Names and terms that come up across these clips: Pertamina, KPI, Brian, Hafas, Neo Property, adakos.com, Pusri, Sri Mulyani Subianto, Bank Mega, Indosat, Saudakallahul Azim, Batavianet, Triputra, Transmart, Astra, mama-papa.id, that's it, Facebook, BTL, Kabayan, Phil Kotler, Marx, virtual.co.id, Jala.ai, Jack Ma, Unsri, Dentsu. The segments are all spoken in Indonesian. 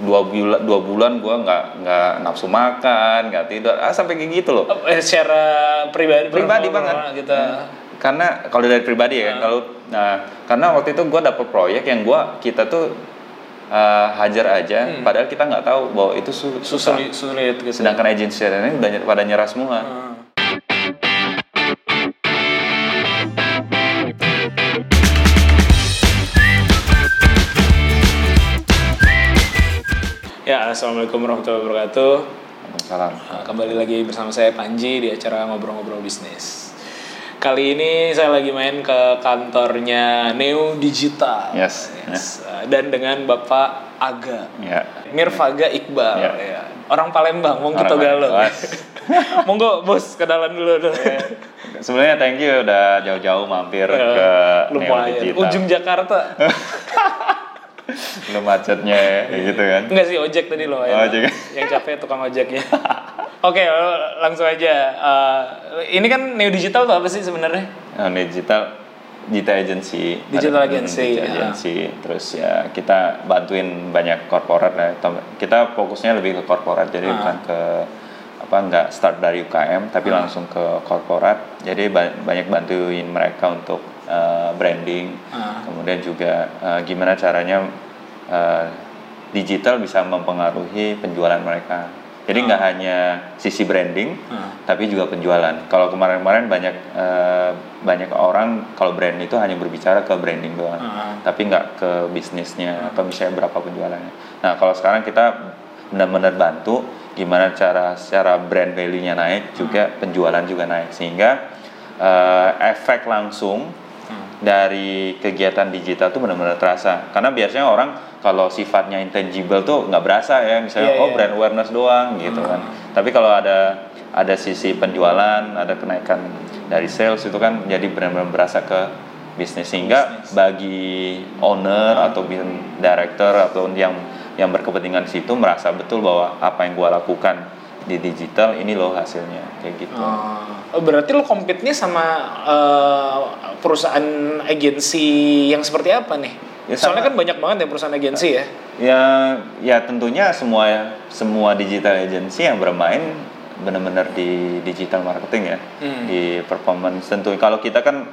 dua bulan gue nggak nafsu makan, nggak tidur, sampai kayak gitu loh. Secara pribadi banget gitu. Karena kalau dari pribadi ya kan, kalau karena waktu itu gue dapet proyek yang kita tuh hajar aja, padahal kita nggak tahu bahwa itu susah. Sulit gitu. Sedangkan agensi ini udah pada nyerah semua. Ya, assalamualaikum warahmatullahi wabarakatuh. Waalaikumsalam. Kembali lagi bersama saya Panji di acara ngobrol-ngobrol bisnis. Kali ini saya lagi main ke kantornya Neo Digital. Yes. Dan dengan Bapak Aga. Mirfaga Iqbal. Ya. Orang Palembang, mong kita galau. Monggo bos, kenalan dulu. Sebenarnya thank you udah jauh-jauh mampir ke Neo Digital. Ujung Jakarta. Lu macetnya ya, gitu kan? Enggak sih, ojek tadi lo ya. Yang capek tukang ojeknya. Oke, langsung aja. Ini kan Neo Digital tuh apa sih sebenarnya? Neo Digital agency. Terus ya kita bantuin banyak korporat lah. Kita fokusnya lebih ke korporat, jadi bukan ke nggak start dari UKM tapi langsung ke korporat. Jadi banyak bantuin mereka untuk branding, kemudian juga gimana caranya digital bisa mempengaruhi penjualan mereka. Jadi nggak hanya sisi branding, tapi juga penjualan. Kalau kemarin-kemarin banyak orang kalau brand itu hanya berbicara ke branding doang, tapi nggak ke bisnisnya atau misalnya berapa penjualannya. Nah kalau sekarang kita benar-benar bantu gimana cara brand value-nya naik, juga penjualan juga naik, sehingga efek langsung dari kegiatan digital tuh benar-benar terasa. Karena biasanya orang kalau sifatnya intangible tuh nggak berasa ya, misalnya brand awareness doang gitu kan. Tapi kalau ada sisi penjualan, ada kenaikan dari sales itu kan jadi benar-benar berasa ke bisnis. Sehingga bagi owner atau director atau yang berkepentingan di situ merasa betul bahwa apa yang gua lakukan di digital ini loh hasilnya kayak gitu. Berarti lo compete-nya sama perusahaan agensi yang seperti apa nih? Ya, soalnya kan banyak banget ya perusahaan agensi ya. Ya tentunya semua digital agency yang bermain benar-benar di digital marketing ya, di performance tentu. Kalau kita kan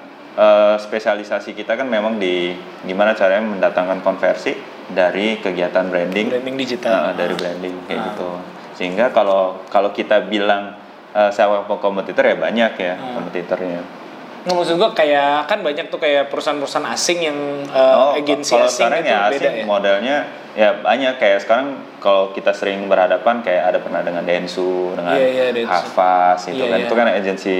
spesialisasi kita kan memang di gimana caranya mendatangkan konversi dari kegiatan branding digital. Dari branding kayak gitu. Sehingga kalau kita bilang siapa kompetitor ya banyak ya kompetitornya. Nah, maksud gue kayak kan banyak tuh kayak perusahaan-perusahaan asing yang agensi asing itu ya, beda asing ya. Modelnya ya banyak kayak sekarang kalau kita sering berhadapan kayak ada pernah dengan Dentsu, dengan Hafas gitu kan. Itu kan agensi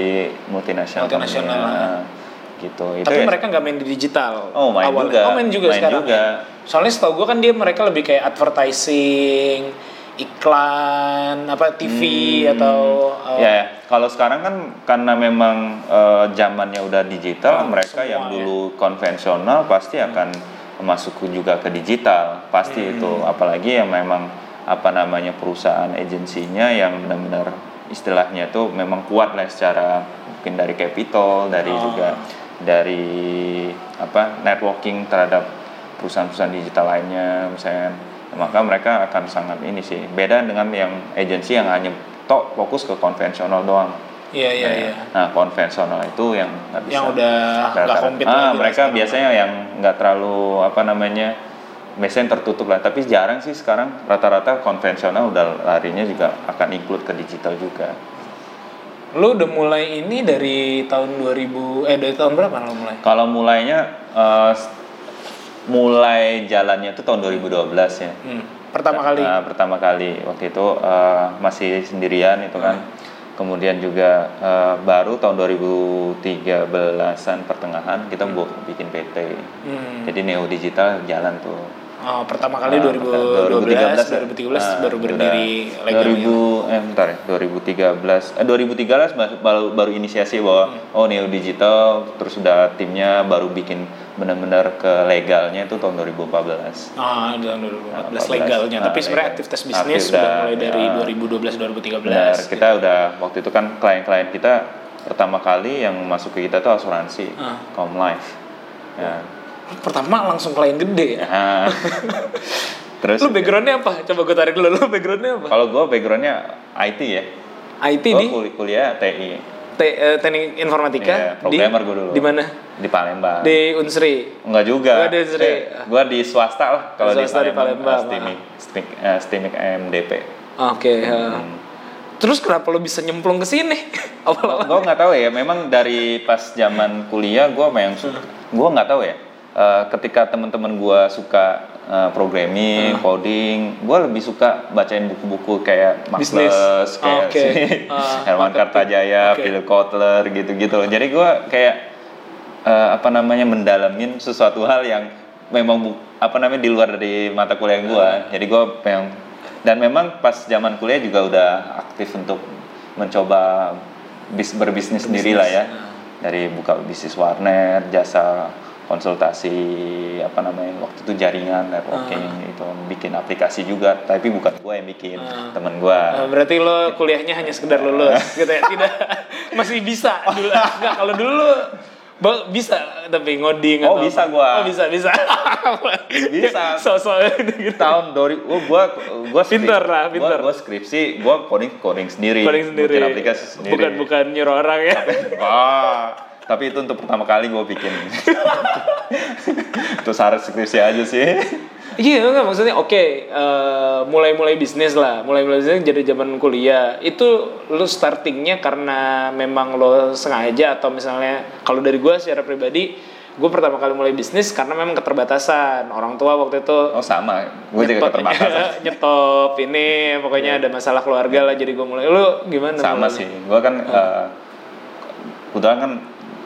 multinasional gitu. Itu tapi mereka nggak main di digital. Main juga sekarang. Soalnya setahu gue kan mereka lebih kayak advertising, iklan, apa TV atau kalau sekarang kan karena memang zamannya udah digital, mereka yang dulu konvensional pasti akan masuk juga ke digital pasti itu, apalagi yang memang perusahaan agensinya yang benar-benar istilahnya tuh memang kuat lah secara mungkin dari capital, dari juga dari networking terhadap perusahaan-perusahaan digital lainnya misalnya. Maka mereka akan sangat ini sih. Beda dengan yang agensi yang hanya fokus ke konvensional doang. Iya. Nah, konvensional itu yang nggak bisa. Yang udah nggak kompeten. Mereka biasanya yang nggak terlalu biasanya tertutup lah. Tapi jarang sih sekarang. Rata-rata konvensional udah larinya juga akan include ke digital juga. Lu udah mulai ini dari tahun 2000? Dari tahun berapa lu mulai? Kalau mulainya mulai jalannya itu tahun 2012 ya. Pertama kali waktu itu masih sendirian itu kan. Kemudian juga baru tahun 2013-an pertengahan kita bikin PT. Jadi Neo Digital jalan tuh. Pertama kali 2013 baru berdiri legalnya. 2013 baru inisiasi bahwa Neo Digital, terus udah timnya baru bikin benar-benar ke legalnya itu tahun 2014. Tahun 2014 legalnya. Tapi sebenarnya aktivitas bisnis sudah mulai dari 2012-2013. Benar, kita udah waktu itu kan klien-klien kita pertama kali yang masuk ke kita tuh asuransi, Commlife. Pertama langsung klien gede ya. Terus lu backgroundnya apa? Coba gue tarik dulu, lu backgroundnya apa? Kalau gue backgroundnya IT ya. IT di? Gue kuliah TI. Teknik Informatika? Iya, programmer gue dulu. Di mana? Di Palembang. Di Unsri? Enggak juga. Gue di Unsri. Gue di swasta lah. Kalau di Palembang, Stmik MDP. Oke. Terus kenapa lo bisa nyemplung ke sini? Gue nggak tahu ya. Memang dari pas zaman kuliah gue main suka. Gue nggak tahu ya. Ketika teman-teman gue suka programming, coding, gue lebih suka bacain buku-buku kayak Marx, kayak Herman Kartajaya, Phil Kotler, gitu-gitu. Jadi gue kayak mendalamin sesuatu hal yang memang di luar dari mata kuliah gue. Jadi gue pengen. Dan memang pas zaman kuliah juga udah aktif untuk mencoba berbisnis sendiri lah ya. Dari buka bisnis warnet, jasa konsultasi, waktu itu jaringan, networking, itu bikin aplikasi juga, tapi bukan gue yang bikin, temen gue. Berarti lo kuliahnya hanya sekedar lulus gitu ya? Tidak, masih bisa dulu. Enggak, kalau dulu bisa tapi ngoding atau bisa gua. Bisa. Bisa. Tahun 2000 gua pintar. Gua skripsi, gua coding sendiri. Bikin aplikasi sendiri. Bukan nyuruh orang ya. Tapi itu untuk pertama kali gua bikin. Itu syarat skripsi aja sih. Iya, enggak maksudnya mulai-mulai bisnis lah. Mulai-mulai bisnis jadi zaman kuliah. Itu lu startingnya karena memang lo sengaja atau misalnya kalau dari gue secara pribadi, gue pertama kali mulai bisnis karena memang keterbatasan. Orang tua waktu itu sama. Gue juga keterbatasan. Nyetop ini pokoknya ada masalah keluarga lah jadi gue mulai. Lu gimana? Sama mulai? Sih. Gue kan kebetulan kan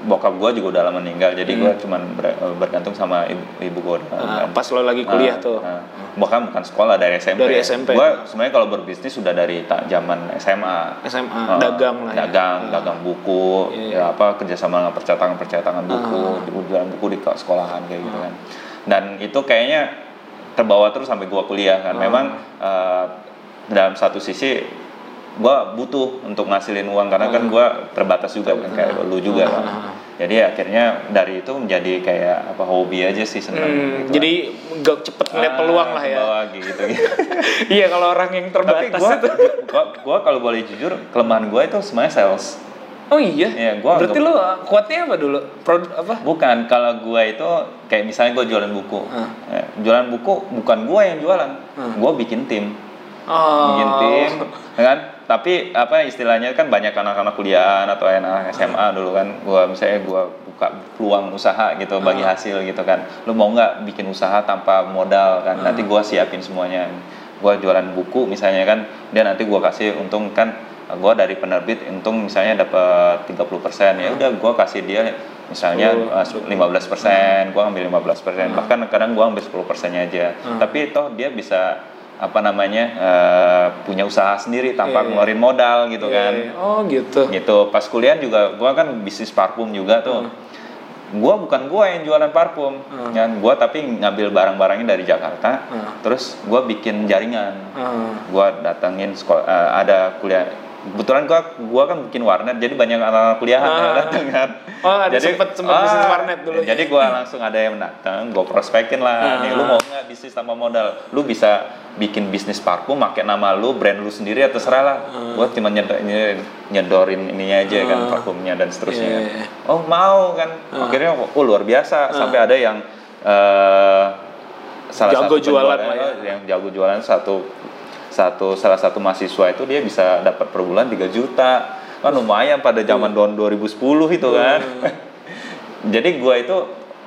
bokap gue juga udah lama meninggal, jadi gue cuma bergantung sama ibu gue. Pas lo lagi kuliah tuh? Bahkan bukan sekolah, dari SMP. Dari SMP. Gue sebenarnya kalau berbisnis sudah dari zaman SMA. Dagang lah. Dagang buku, kerjasama dengan percetakan buku, jualan buku di sekolahan kayak gitu kan. Dan itu kayaknya terbawa terus sampai gue kuliah kan. Memang dalam satu sisi gue butuh untuk ngasilin uang karena kan gue terbatas juga kan kayak lu juga kan. Jadi akhirnya dari itu menjadi kayak hobi aja sih sebenarnya. Gitu jadi gak cepet ngeliat peluang lah ya. Gitu. Iya kalau orang yang terbatas. Tapi gue kalau boleh jujur kelemahan gue itu sebenarnya sales. Oh iya. Ya, berarti lu kuatnya apa dulu? Bukan, kalau gue itu kayak misalnya gue jualan buku. Jualan buku bukan gue yang jualan, gue bikin tim. Bikin tim kan, tapi istilahnya kan banyak anak-anak kuliahan atau anak SMA dulu kan, misalnya gua buka peluang usaha gitu, bagi hasil gitu kan, lu mau nggak bikin usaha tanpa modal kan, nanti gua siapin semuanya, gua jualan buku misalnya kan, dia nanti gua kasih untung kan, gua dari penerbit untung misalnya dapat 30%, ya udah gua kasih dia misalnya 15%, gua ambil 15%, bahkan kadang gua ambil 10%-nya aja, tapi toh dia bisa punya usaha sendiri tanpa ngeluarin modal gitu kan. Oh gitu. Gitu. Pas kuliah juga gua kan bisnis parfum juga tuh. Gua bukan yang jualan parfum. Kan gua tapi ngambil barang-barangnya dari Jakarta. Terus gua bikin jaringan. Gua datengin sekolah, ada kuliah. Kebetulan gua kan bikin warnet, jadi banyak anak kuliahan yang datang kan. Ada sempat bisnis warnet dulu. Jadi gua langsung ada yang datang, gua prospekin lah. Nih lu mau nggak bisnis tanpa modal? Lu bisa bikin bisnis parfum, pakai nama lu, brand lu sendiri, atau terserah lah. Gua cuma nyedorin ininya aja kan, parfumnya dan seterusnya. Kan. Oh mau kan? Akhirnya luar biasa. Sampai ada yang salah jago satu jualan lah ya. Yang jago jualan salah satu mahasiswa itu dia bisa dapat per bulan 3 juta. Kan lumayan pada zaman tahun 2010 itu kan. Jadi gua itu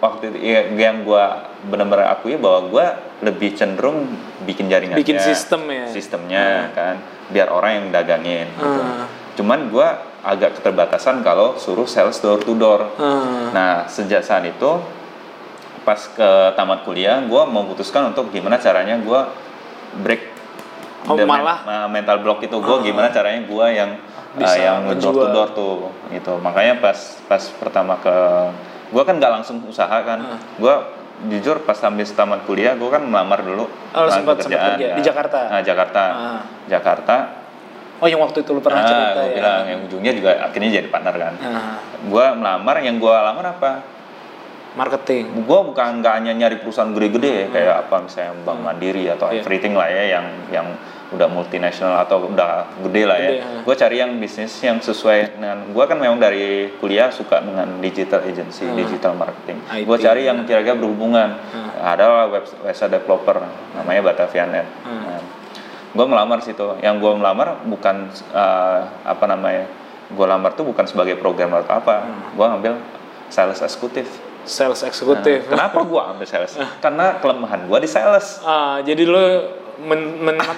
waktu itu, yang gua benar-benar akui bahwa gua lebih cenderung bikin jaringannya. Bikin sistem ya. Sistemnya kan biar orang yang dagangin gitu. Cuman gua agak keterbatasan kalau suruh sales door to door. Nah, sejak saat itu pas ke tamat kuliah gua memutuskan untuk gimana caranya gua break mental block itu, gue gimana caranya gue yang door-to-door tuh gitu. Makanya pas pertama ke gue kan nggak langsung usaha kan, gue jujur pas habis tamat kuliah gue kan melamar dulu pekerjaan di Jakarta. Jakarta. Oh yang waktu itu lu pernah cerita ya. Bilang yang ujungnya juga akhirnya jadi partner kan. Gue melamar, yang gue lamar apa? marketing. Gue bukan nggak hanya nyari perusahaan gede-gede ya, kayak apa misalnya Bank Mandiri atau everything lah ya, yang udah multinasional atau udah gede lah ya. Gue cari yang bisnis yang sesuai dengan gue kan memang dari kuliah suka dengan digital agency, digital marketing. Gue cari yang kira-kira berhubungan. Ada website developer namanya Batavianet. Gue melamar situ. Yang gue melamar bukan apa namanya? Gue lamar tuh bukan sebagai programmer atau apa. Gue ngambil sales eksekutif. Nah, kenapa gue ambil sales? Karena kelemahan gue di sales. Jadi lo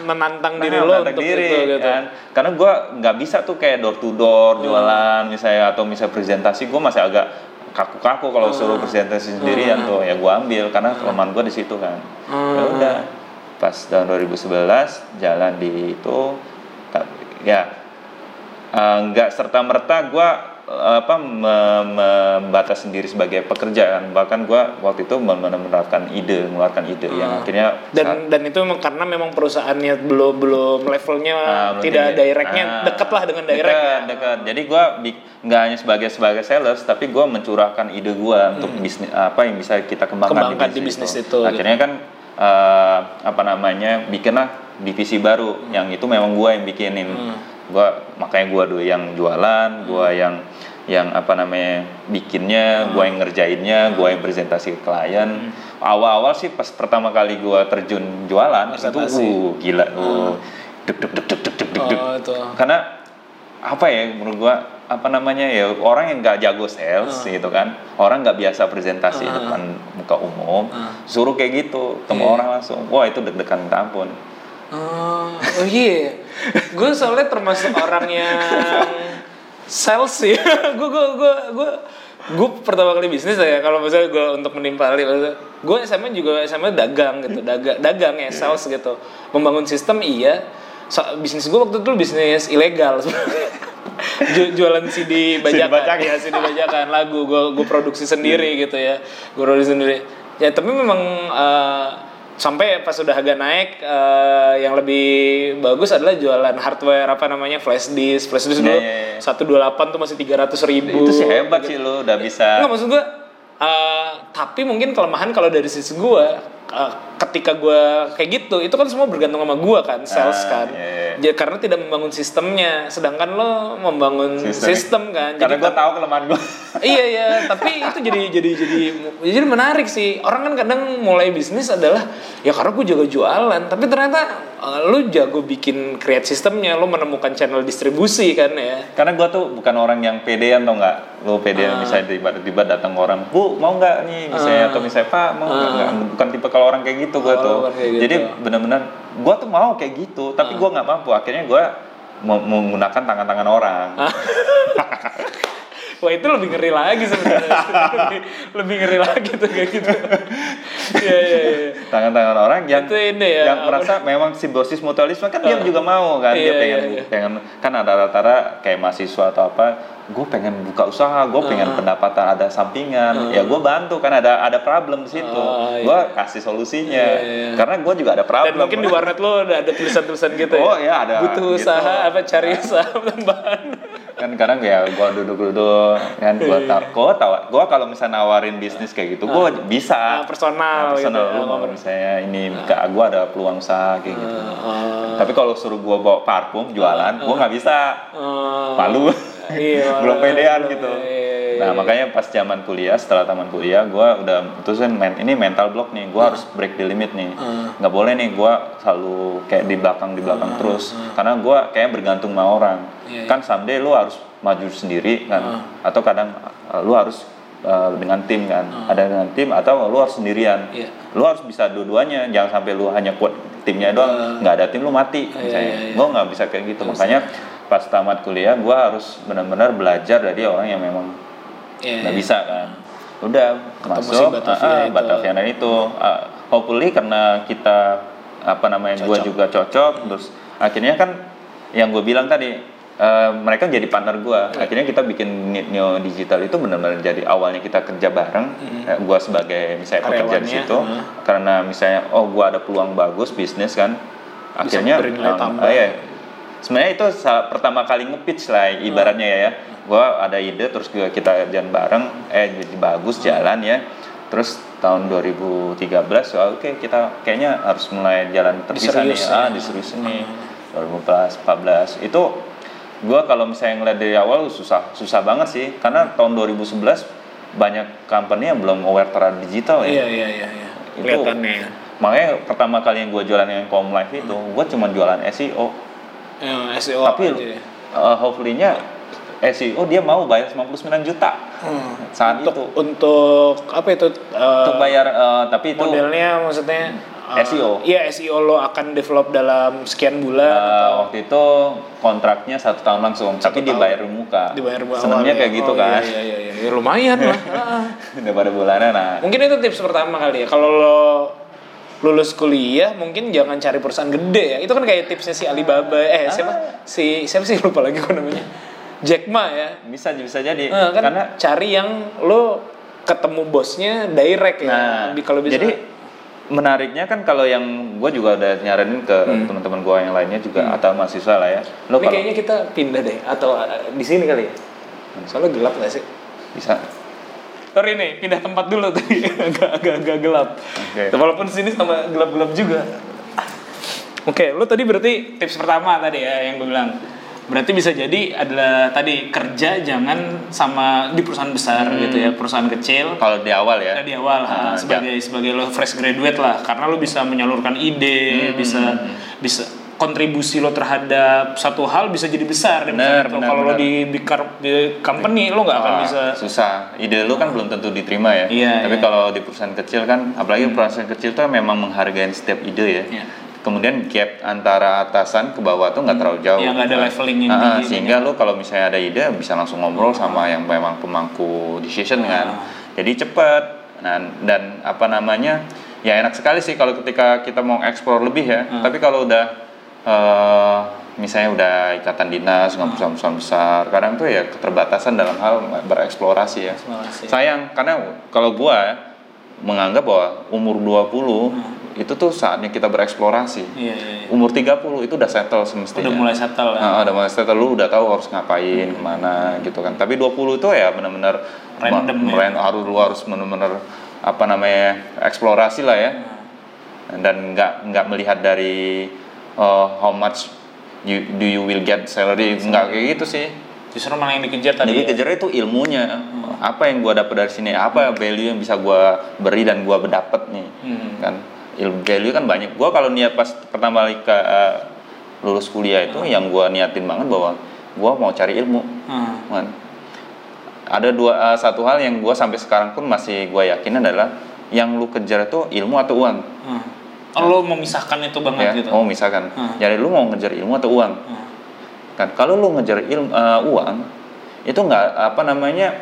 menantang diri lo untuk diri, itu gitu kan? Karena gue nggak bisa tuh kayak door to door jualan misalnya, atau misalnya presentasi gue masih agak kaku-kaku kalau suruh presentasi sendirian tuh ya gue ambil karena kelemahan gue di situ kan. Ya udah pas tahun 2011 jalan di itu ya nggak serta merta gue apa membatasi diri sebagai pekerjaan, bahkan gue waktu itu menerapkan ide yang akhirnya dan itu karena memang perusahaannya belum levelnya tidak directnya dekat lah dengan direct dekat. Jadi gue nggak hanya sebagai sales, tapi gue mencurahkan ide gue untuk bisnis apa yang bisa kita kembangkan di bisnis itu. Akhirnya kan apa namanya bikinlah divisi baru yang itu memang gue yang bikinin. Gua makanya gue dulu yang jualan, gue yang apa namanya bikinnya, gue yang ngerjainnya, gue yang presentasi ke klien. Awal-awal sih pas pertama kali gue terjun jualan presentasi. Itu gila, deg-deg. Karena apa ya menurut gue apa namanya ya orang yang nggak jago sales gitu kan, orang nggak biasa presentasi depan muka umum, suruh kayak gitu ketemu orang langsung, wah itu deg-degan tampun. Gue soalnya termasuk orang yang sales sih. Gue pertama kali bisnis ya. Kalau misalnya gue untuk menimpali, gue SMA dagang gitu, dagang ya sales gitu, membangun sistem bisnis gue waktu itu bisnis ilegal. Jualan CD bajakan ya, CD bajakan lagu. Gue produksi sendiri gitu ya, gue produksi sendiri. Ya tapi memang sampai pas udah agak naik yang lebih bagus adalah jualan hardware apa namanya flash disk dulu 128 tuh masih 300.000. Itu sih hebat gitu. Sih lo udah bisa. Nggak maksud gue tapi mungkin kelemahan kalau dari sisi gue ketika gue kayak gitu itu kan semua bergantung sama gue kan sales kan karena tidak membangun sistemnya, sedangkan lo membangun sistem kan. Karena gue tahu kelemahan gue. iya tapi itu jadi menarik sih. Orang kan kadang mulai bisnis adalah ya karena gue jago jualan, tapi ternyata lo jago bikin create sistemnya, lo menemukan channel distribusi kan ya. Karena gue tuh bukan orang yang pedean tau nggak, lo pedean misalnya tiba-tiba datang orang, bu mau nggak nih misalnya atau misalnya pak mau nggak, bukan tipe kalau orang kayak gitu gue tuh. Jadi gitu. Benar-benar gue tuh mau kayak gitu, tapi gue nggak mampu. Akhirnya gue menggunakan tangan-tangan orang. Wah itu lebih ngeri lagi sebenarnya. lebih ngeri lagi tuh kayak gitu. Iya. Tangan-tangan orang yang merasa memang simbiosis mutualisme kan dia juga mau kan dia pengen kan ada rata-rata kayak mahasiswa atau apa. Gue pengen buka usaha, gue pengen pendapatan ada sampingan, ya gue bantu kan ada problem di situ, gue kasih solusinya, karena gue juga ada problem. Dan mungkin di warnet lo ada tulisan-tulisan gitu ya. Oh ya ada. Butuh gitu. Usaha apa cari usaha tambahan. Kan kadang ya gue duduk-duduk kan gue gue kalau misalnya nawarin bisnis kayak gitu gue bisa. Personal gitu. Lu misalnya ini gue ada peluang usaha kayak gitu. Tapi kalau suruh gue bawa parfum jualan, gue nggak bisa, malu. Belum pedean gitu. Nah makanya pas zaman kuliah, setelah taman kuliah, gue udah putusin ini mental block nih, gue harus break the limit nih, nggak boleh nih gue selalu kayak di belakang terus, karena gue kayak bergantung sama orang, kan someday lu harus maju sendiri kan, atau kadang lu harus dengan tim kan, ada dengan tim atau lu harus sendirian, lu harus bisa dua-duanya, jangan sampai lu hanya kuat timnya doang, nggak ada tim lu mati misalnya, gue nggak bisa kayak gitu, makanya pas tamat kuliah gue harus benar-benar belajar dari orang yang memang nggak bisa kan. Udah masuk Batavianet itu hopefully karena kita apa namanya gue juga cocok, terus akhirnya kan yang gue bilang tadi mereka jadi partner gue. Akhirnya kita bikin Neo Digital itu benar-benar jadi awalnya kita kerja bareng, gue sebagai misalnya pekerja di situ karena misalnya gue ada peluang bagus bisnis kan, akhirnya sebenarnya itu pertama kali nge-pitch lah ibaratnya ya. Gua ada ide terus kita jalan bareng, jadi bagus jalan ya. Terus tahun 2013 oke, kita kayaknya harus mulai jalan terpisah nih, diseriusin nih. 2014 itu gue kalau misalnya ngeliat dari awal susah banget sih, karena tahun 2011 banyak company yang belum aware terhadap digital ya. Iya. Itu makanya pertama kali yang gue jualan dengan Commlife itu gue cuma jualan SEO tapi hopefully-nya SEO dia mau bayar 59 juta saat itu untuk apa itu untuk bayar tapi itu modelnya maksudnya SEO. Iya, SEO lo akan develop dalam sekian bulan. Waktu itu kontraknya 1 tahun langsung, tapi dibayar muka. Senangnya kayak gitu kan? Iya, lumayan lah. Daripada bulanan. Nah. Mungkin itu tips pertama kali ya. Kalau lo lulus kuliah, mungkin jangan cari perusahaan gede ya. Itu kan kayak tipsnya si Alibaba. Siapa sih, lupa lagi kok namanya. Jack Ma ya. Bisa jadi. Kan karena cari yang lo ketemu bosnya direct ya. Kalau bisa. Jadi menariknya kan kalau yang gue juga udah nyaranin ke teman-teman gue yang lainnya juga atau mahasiswa lah ya. Lo ini kayaknya kita pindah deh atau di sini kali ya. Soalnya gelap nggak sih? Bisa. Sorry nih, pindah tempat dulu tadi agak gelap. Okay. Walaupun sini sama gelap-gelap juga. Oke, lo tadi berarti tips pertama tadi ya yang gue bilang. Berarti bisa jadi adalah tadi kerja jangan sama di perusahaan besar gitu ya, perusahaan kecil kalau di awal ya. Di awal sebagai lo fresh graduate lah, karena lo bisa menyalurkan ide, bisa kontribusi lo terhadap satu hal bisa jadi besar. Kalau lo di company lo nggak akan bisa. Susah, ide lo kan belum tentu diterima ya. Tapi kalau di perusahaan kecil kan, apalagi perusahaan kecil tuh memang menghargai setiap ide ya. Kemudian gap antara atasan ke bawah tuh nggak terlalu jauh. Ya nggak ada leveling ini. Sehingga lo kalau misalnya ada ide bisa langsung ngobrol sama yang memang pemangku decision kan. Jadi cepet. Nah, dan apa namanya? Ya enak sekali sih kalau ketika kita mau eksplor lebih ya. Tapi kalau udah misalnya udah ikatan dinas dengan perusahaan besar, kadang tuh ya keterbatasan dalam hal bereksplorasi ya. Sayang, karena kalau gua menganggap bahwa umur 20 itu tuh saatnya kita bereksplorasi. Umur 30 itu udah settle semestinya. Udah mulai settle, lu udah tahu harus ngapain, kemana gitu kan. Tapi 20 itu ya benar-benar random harus benar-benar apa namanya eksplorasi lah ya. Dan nggak melihat dari how much do you will get salary, nggak kayak gitu sih. Justru malah yang dikejar tadi. Dikejar itu ilmunya. Apa yang gua dapat dari sini? Apa value yang bisa gua beri dan gua dapat nih kan? Ilmu value kan banyak. Gue kalau niat pas pertama kali lulus kuliah itu yang gue niatin banget bahwa gue mau cari ilmu. Kan? Ada satu hal yang gue sampai sekarang pun masih gue yakin adalah yang lu kejar itu ilmu atau uang. Lo mau misahkan itu banget gitu. Oh, misahkan. Jadi lu mau ngejar ilmu atau uang. Kan kalau lu ngejar uang itu nggak apa namanya.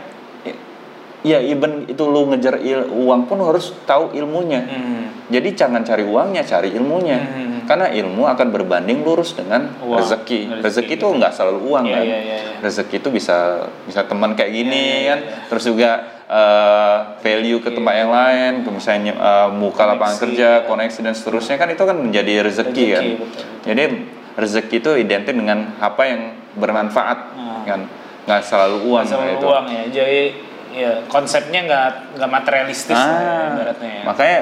Ya even itu lu ngejar uang pun harus tahu ilmunya. Jadi jangan cari uangnya, cari ilmunya. Karena ilmu akan berbanding lurus dengan rezeki. Rezeki itu nggak selalu uang kan. Rezeki itu bisa teman kayak gini kan. Terus juga value ke tempat yang lain, misalnya muka lapangan kerja, koneksi dan seterusnya kan itu kan menjadi rezeki kan. Betul. Jadi rezeki itu identik dengan apa yang bermanfaat kan. Nggak selalu uang. Jadi ya, konsepnya nggak materialistis ibaratnya. Makanya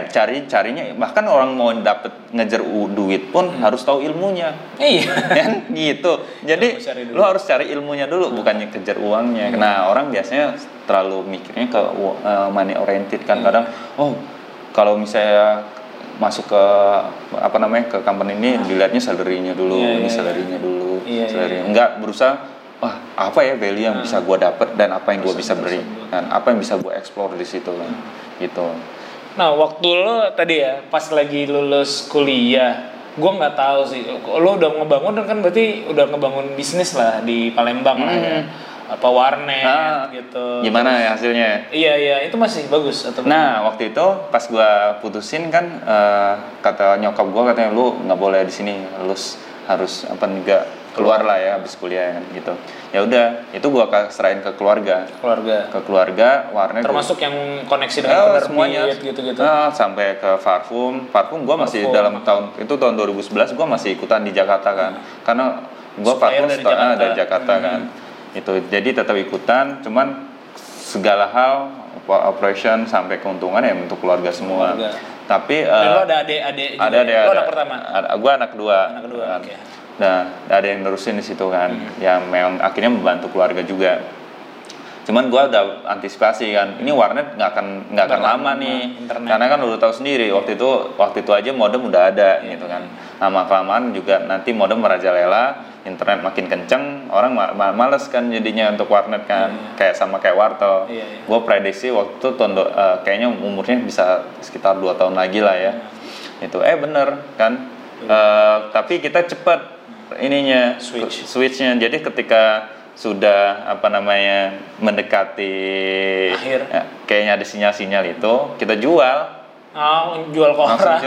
carinya bahkan orang mau dapet ngejar duit pun harus tahu ilmunya. Iya. Gitu. Jadi lu harus cari ilmunya dulu, bukannya kejar uangnya. Nah, orang biasanya terlalu mikirnya ke money oriented kan. Kadang kalau misalnya masuk ke apa namanya ke company ini dilihatnya salary-nya dulu, salary-nya dulu. Enggak berusaha apa ya value yang bisa gue dapat dan apa yang gue bisa beri dan apa yang bisa gue explore di situ kan gitu. Nah, waktu lo tadi ya pas lagi lulus kuliah, gue nggak tahu sih lo udah ngebangun kan, berarti udah ngebangun bisnis lah di Palembang lah ya, apa warnet gitu. Gimana ya hasilnya? Iya itu masih bagus atau? Nah, waktu itu pas gue putusin kan kata nyokap gue, katanya lu nggak boleh di sini, lu harus apa enggak keluar lah ya habis kuliah kan gitu. Ya udah, itu gua serahin ke keluarga warnet termasuk gua, yang koneksi dengan semuanya gitu-gitu. Sampai ke parfum gua masih dalam tahun 2011 gua masih ikutan di Jakarta kan. Karena gua parfum dari Jakarta kan. Itu jadi tetap ikutan, cuman segala hal, operation sampai keuntungan ya untuk keluarga semua. Keluarga. Tapi dan lo ada adik-adik juga. Ada. Lo anak pertama. Gue anak kedua. Anak kedua. Kan. Okay. Nah, ada yang nerusin di situ kan. Ya memang akhirnya membantu keluarga juga. Cuman gue udah antisipasi kan, ini warnet nggak akan lama nih, internet. Karena kan udah tahu sendiri waktu itu aja modem udah ada gitu kan. Lama kelamaan juga nanti modem merajalela, internet makin kenceng, orang males kan jadinya untuk warnet kan, kayak sama kayak wartel. Gue prediksi waktu itu kayaknya umurnya bisa sekitar 2 tahun lagi lah ya. Itu bener kan, tapi kita cepet ininya switchnya, jadi ketika sudah mendekati akhir ya, kayaknya ada sinyal-sinyal itu kita jual ke orang,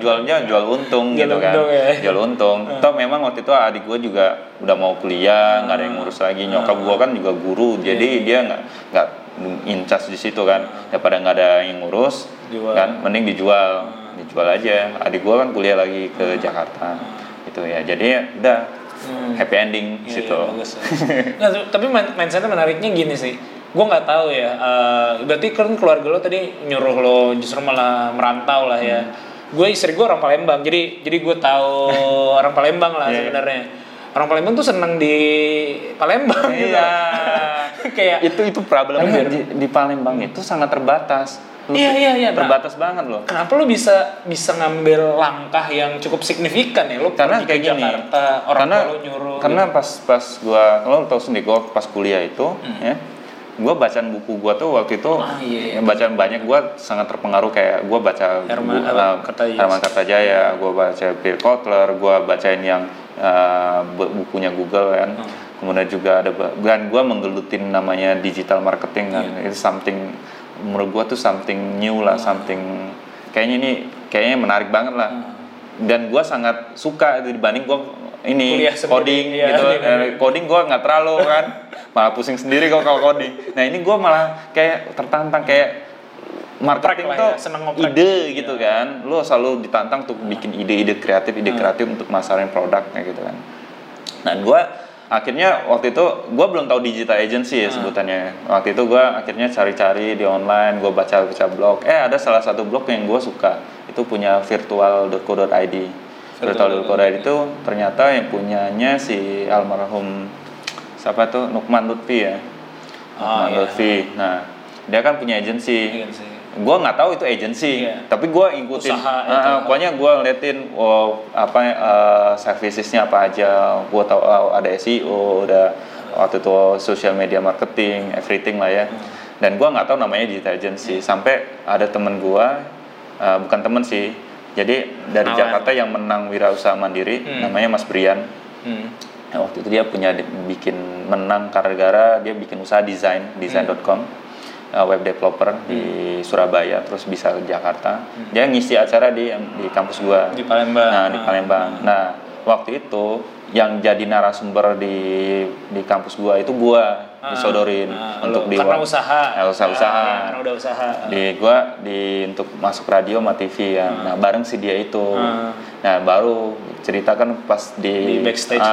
jualnya untung gitu kan, jual untung. Toh memang waktu itu adik gue juga udah mau kuliah, nggak ada yang ngurus lagi. Nyokap gue kan juga guru, jadi dia nggak incas di situ kan, daripada nggak ada yang ngurus kan, mending dijual aja. Adik gue kan kuliah lagi ke Jakarta gitu ya, jadi udah. Happy ending situ. Iya, nah, tapi mindsetnya menariknya gini sih. Gue nggak tahu ya. Berarti kan keluarga lo tadi nyuruh lo justru malah merantau lah ya. Gue istri gue orang Palembang, jadi gue tahu orang Palembang lah sebenarnya. Orang Palembang tuh seneng di Palembang juga. Kayak itu problemnya di Palembang itu sangat terbatas. Iya, terbatas banget loh. Kenapa lu bisa ngambil langkah yang cukup signifikan ya? Lu karena kayak gini, Jakarta, orang tua lu nyuruh. Karena gitu. pas gua, lu tahu sendiri gua pas kuliah itu ya. Gua bacaan buku gua tuh waktu itu bacaan banyak, gua sangat terpengaruh, kayak gua baca Herman Kartajaya, gua baca Phil Kotler, gua bacain yang bukunya Google kan. Kemudian juga ada dan gua menggelutin namanya digital marketing kan. Itu menurut gua tuh something new lah, something kayaknya menarik banget lah. Dan gua sangat suka itu dibanding gua coding gitu. Coding gua nggak terlalu kan, malah pusing sendiri kalau coding. Nah ini gua malah kayak tertantang, kayak marketing tuh ide gitu kan. Lu selalu ditantang untuk bikin ide-ide kreatif, untuk masarin produknya gitu kan. Nah gua akhirnya waktu itu gue belum tahu digital agency ya sebutannya. Waktu itu gue akhirnya cari-cari di online, gue baca blog. Ada salah satu blog yang gue suka, itu punya virtual.co.id. Virtual.co.id itu ternyata yang punyanya si almarhum siapa tuh, Nukman Lutfi ya. Lutfi. Nah dia kan punya agency. Gue nggak tahu itu agency, tapi gue ikutin. Pokoknya gue ngeliatin servicesnya apa aja. Gue tahu ada SEO, ada waktu itu social media marketing, everything lah ya. Dan gue nggak tahu namanya digital agency sampai ada temen gue, bukan temen sih, jadi dari Jakarta yang menang wirausaha mandiri, namanya Mas Brian. Nah, waktu itu dia punya bikin menang gara-gara dia bikin usaha design.com. Web developer di Surabaya, terus bisa ke Jakarta. Dia ngisi acara di kampus gua di Palembang. Nah, waktu itu yang jadi narasumber di kampus gua disodorin untuk di karena usaha. Di gua untuk masuk radio sama TV ya. Nah, bareng si dia itu. Nah, baru ceritakan pas di backstage.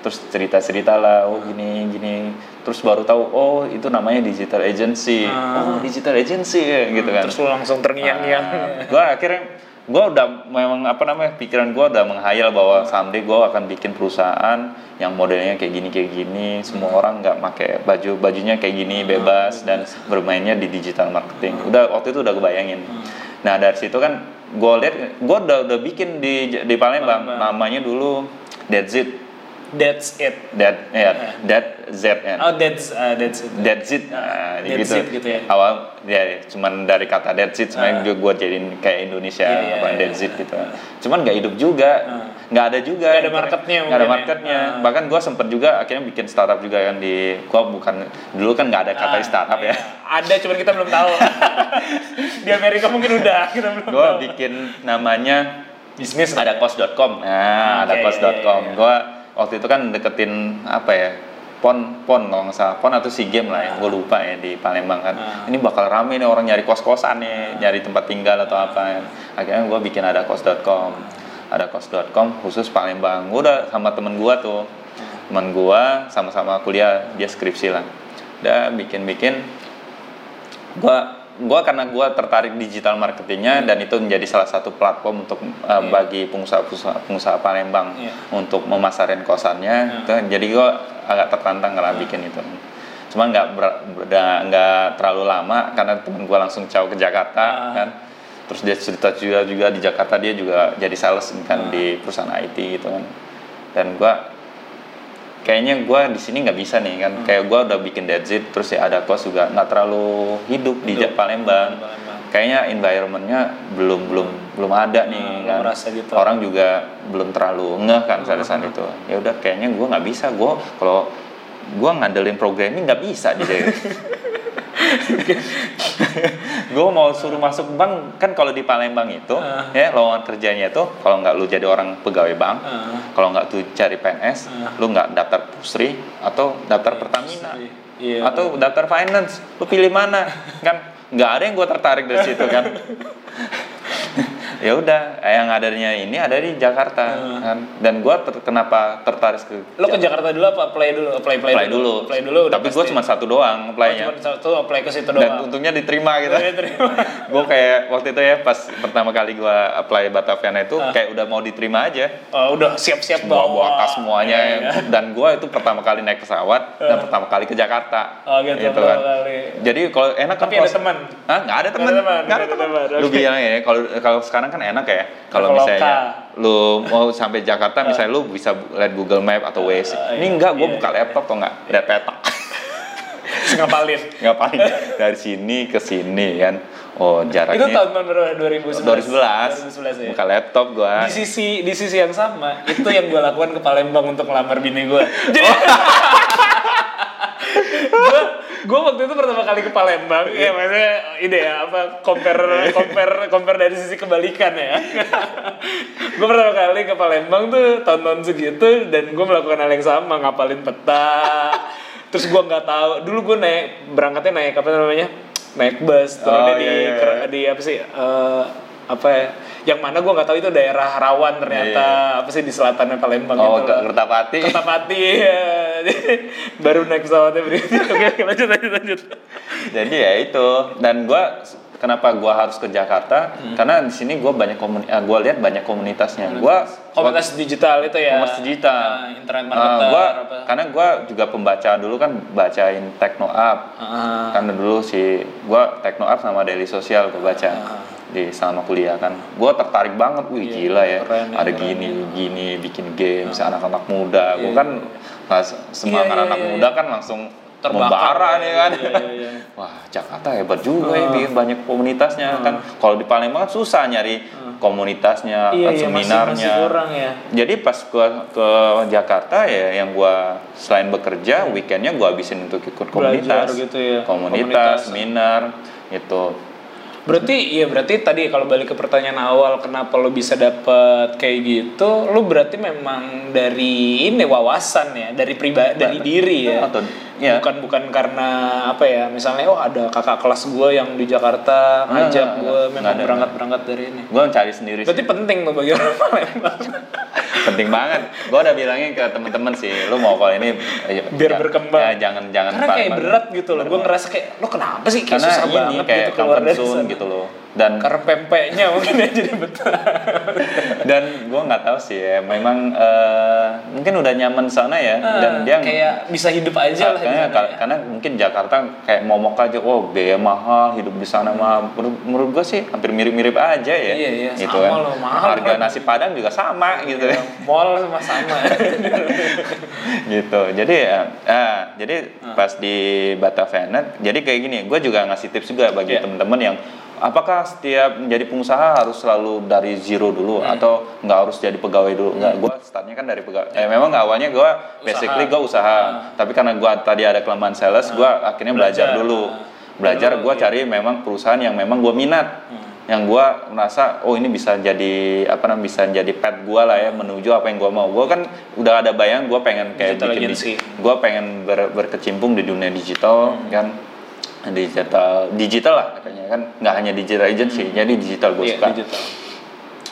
Terus cerita lah, gini, terus baru tahu itu namanya digital agency, digital agency ya, gitu kan. Terus lu langsung terngiang-ngiang. Gue udah memang pikiran gue udah menghayal bahwa someday gue akan bikin perusahaan yang modelnya kayak gini, semua orang nggak pakai bajunya kayak gini, bebas dan bermainnya di digital marketing. Udah waktu itu udah kebayangin. Nah dari situ kan gue lihat, gue udah bikin di Palembang, namanya dulu That's it. Awal ya cuman dari kata that's it sebenarnya juga gue jadiin kayak Indonesia that's it gitu. Cuman nggak hidup juga, nggak ada juga. Nggak ada marketnya. Bahkan gue sempet juga akhirnya bikin startup juga kan dulu kan nggak ada kata startup ya. Ada cuman kita belum tahu. Di Amerika mungkin udah kita belum tahu. Gue bikin namanya bisnis adakos.com. Adakos.com. Gue waktu itu kan deketin pon kalau nggak salah, pon atau SEA Games lah ya, gue lupa ya, di Palembang kan. Ini bakal rame nih, orang nyari kos-kosan nih, nyari tempat tinggal atau apa. Akhirnya gue bikin adakos.com khusus Palembang. Gue udah sama temen gue tuh, temen gue sama-sama kuliah, dia skripsi lah. udah bikin-bikin. Gue karena gue tertarik digital marketingnya dan itu menjadi salah satu platform untuk bagi pengusaha Palembang untuk memasarin kosannya. Jadi gue agak tertantang karena bikin itu. Cuma nggak terlalu lama karena temen gue langsung jauh ke Jakarta kan. Terus dia cerita juga di Jakarta dia juga jadi sales kan di perusahaan IT gitu kan. Dan gue kayaknya gue di sini nggak bisa nih kan. Kayak gue udah bikin that's it, terus ya ada kos juga nggak terlalu hidup di Palembang. Kayaknya environmentnya belum ada nih kan. Gitu. Orang juga belum terlalu ngeh kan saat itu. Ya udah kayaknya gue nggak bisa. Gue kalau gue ngandelin programming nggak bisa di sini. Gue mau suruh masuk bank kan kalau di Palembang itu ya lowongan kerjanya itu kalau nggak lu jadi orang pegawai bank, kalau nggak tuh cari PNS, lu nggak daftar Pusri atau daftar Pertamina atau daftar finance, lu pilih mana kan? Nggak ada yang gue tertarik dari situ kan. Ya udah, yang adanya ini ada di Jakarta kan. Dan gue kenapa tertarik ke lo ke Jakarta dulu apa play dulu tapi gue cuma satu doang playnya. Play ke situ doang dan untungnya diterima gitu. Gue kayak waktu itu ya pas pertama kali gue apply Batavianet itu kayak udah mau diterima aja, udah siap-siap bawa tas semuanya dan gue itu pertama kali naik pesawat dan pertama kali ke Jakarta gitu kan. Jadi kalau enak kan tapi ada teman nggak ada teman lu bilang ya kalau sekarang kan enak ya kalau misalnya lu mau sampai Jakarta misalnya lu bisa lihat Google Map atau Waze. Ini enggak, gue buka laptop atau enggak lihat peta. Ngapalin dari sini ke sini kan. Oh, jaraknya itu tahun berapa? 2011 ya? Buka laptop gue di sisi yang sama itu yang gue lakukan ke Palembang untuk ngelamar bini gue. Jadi gue waktu itu pertama kali ke Palembang ya maksudnya ide ya apa compare dari sisi kebalikan ya. Gue pertama kali ke Palembang tuh tahun segitu dan gue melakukan hal yang sama, ngapalin peta. Terus gue nggak tahu dulu gue berangkatnya naik apa namanya, naik bus turunnya di apa sih apa ya yang mana gue nggak tahu itu daerah rawan ternyata apa sih di selatannya Palembang gitu. Kertapati ya. Baru naik pesawatnya berikutnya. Oke, lanjut. Jadi ya itu, dan gue kenapa gue harus ke Jakarta karena di sini gue banyak gue lihat banyak komunitasnya. Komunitas digital itu ya, komunitas digital internet marketer. Karena gue juga pembaca dulu kan, bacain Techno Up karena dulu sih gue Techno Up sama Daily Sosial gue baca di selama kuliah kan. Gue tertarik banget, gila ya, ada gini bikin games anak-anak muda. Gue kan semangat anak muda kan langsung membara nih kan. Wah, Jakarta hebat juga ya, banyak komunitasnya kan. Kalau di Palembang susah nyari komunitasnya, seminarnya. Masih kurang, ya. Jadi pas gue ke Jakarta ya, yang gue selain bekerja, weekendnya gue habisin untuk ikut komunitas, gitu ya. komunitas, seminar gitu. Berarti tadi kalau balik ke pertanyaan awal kenapa lo bisa dapet kayak gitu, lo berarti memang dari ini wawasan ya, dari pribadi, dari diri ya. Bukan karena apa ya, misalnya ada kakak kelas gue yang di Jakarta ngajak gue memang berangkat dari ini. Gue cari sendiri. Berarti penting lo bagi orang Palembang. Penting banget. Gue udah bilangin ke temen-temen sih, lo mau kalau ini biar berkembang. Ya, jangan karena kayak berat gitu loh. Gue ngerasa kayak lo kenapa sih kayak susah banget gitu keluar dari sana. Gitu loh. Dan karena pempeknya mungkin jadi betul. Dan gue nggak tahu sih ya, memang mungkin udah nyaman sana ya, dan dia kayak bisa hidup aja lah. Karena mungkin Jakarta kayak momok aja, biaya mahal, hidup di sana mahal. Menurut gue sih hampir mirip-mirip aja ya. Iya, gitu sama kan. Loh, mahal. Harga nasi Padang juga sama gitu. Iya, mall sama. Gitu. Jadi jadi pas di Batavianet, jadi kayak gini, gue juga ngasih tips juga bagi teman-teman yang apakah setiap menjadi pengusaha harus selalu dari zero dulu atau nggak harus jadi pegawai dulu? Nggak, gue startnya kan dari pegawai. Memang awalnya gue basically gue usaha, tapi karena gue tadi ada kelemahan sales, gue akhirnya belajar dulu. Belajar gue cari memang perusahaan yang memang gue minat, yang gue merasa ini bisa jadi bisa jadi pet gue lah ya, menuju apa yang gue mau. Gue kan udah ada bayang gue pengen kayak bikin, gue pengen berkecimpung di dunia digital kan. digital lah katanya kan, nggak hanya digital agency, jadi digital gue suka digital.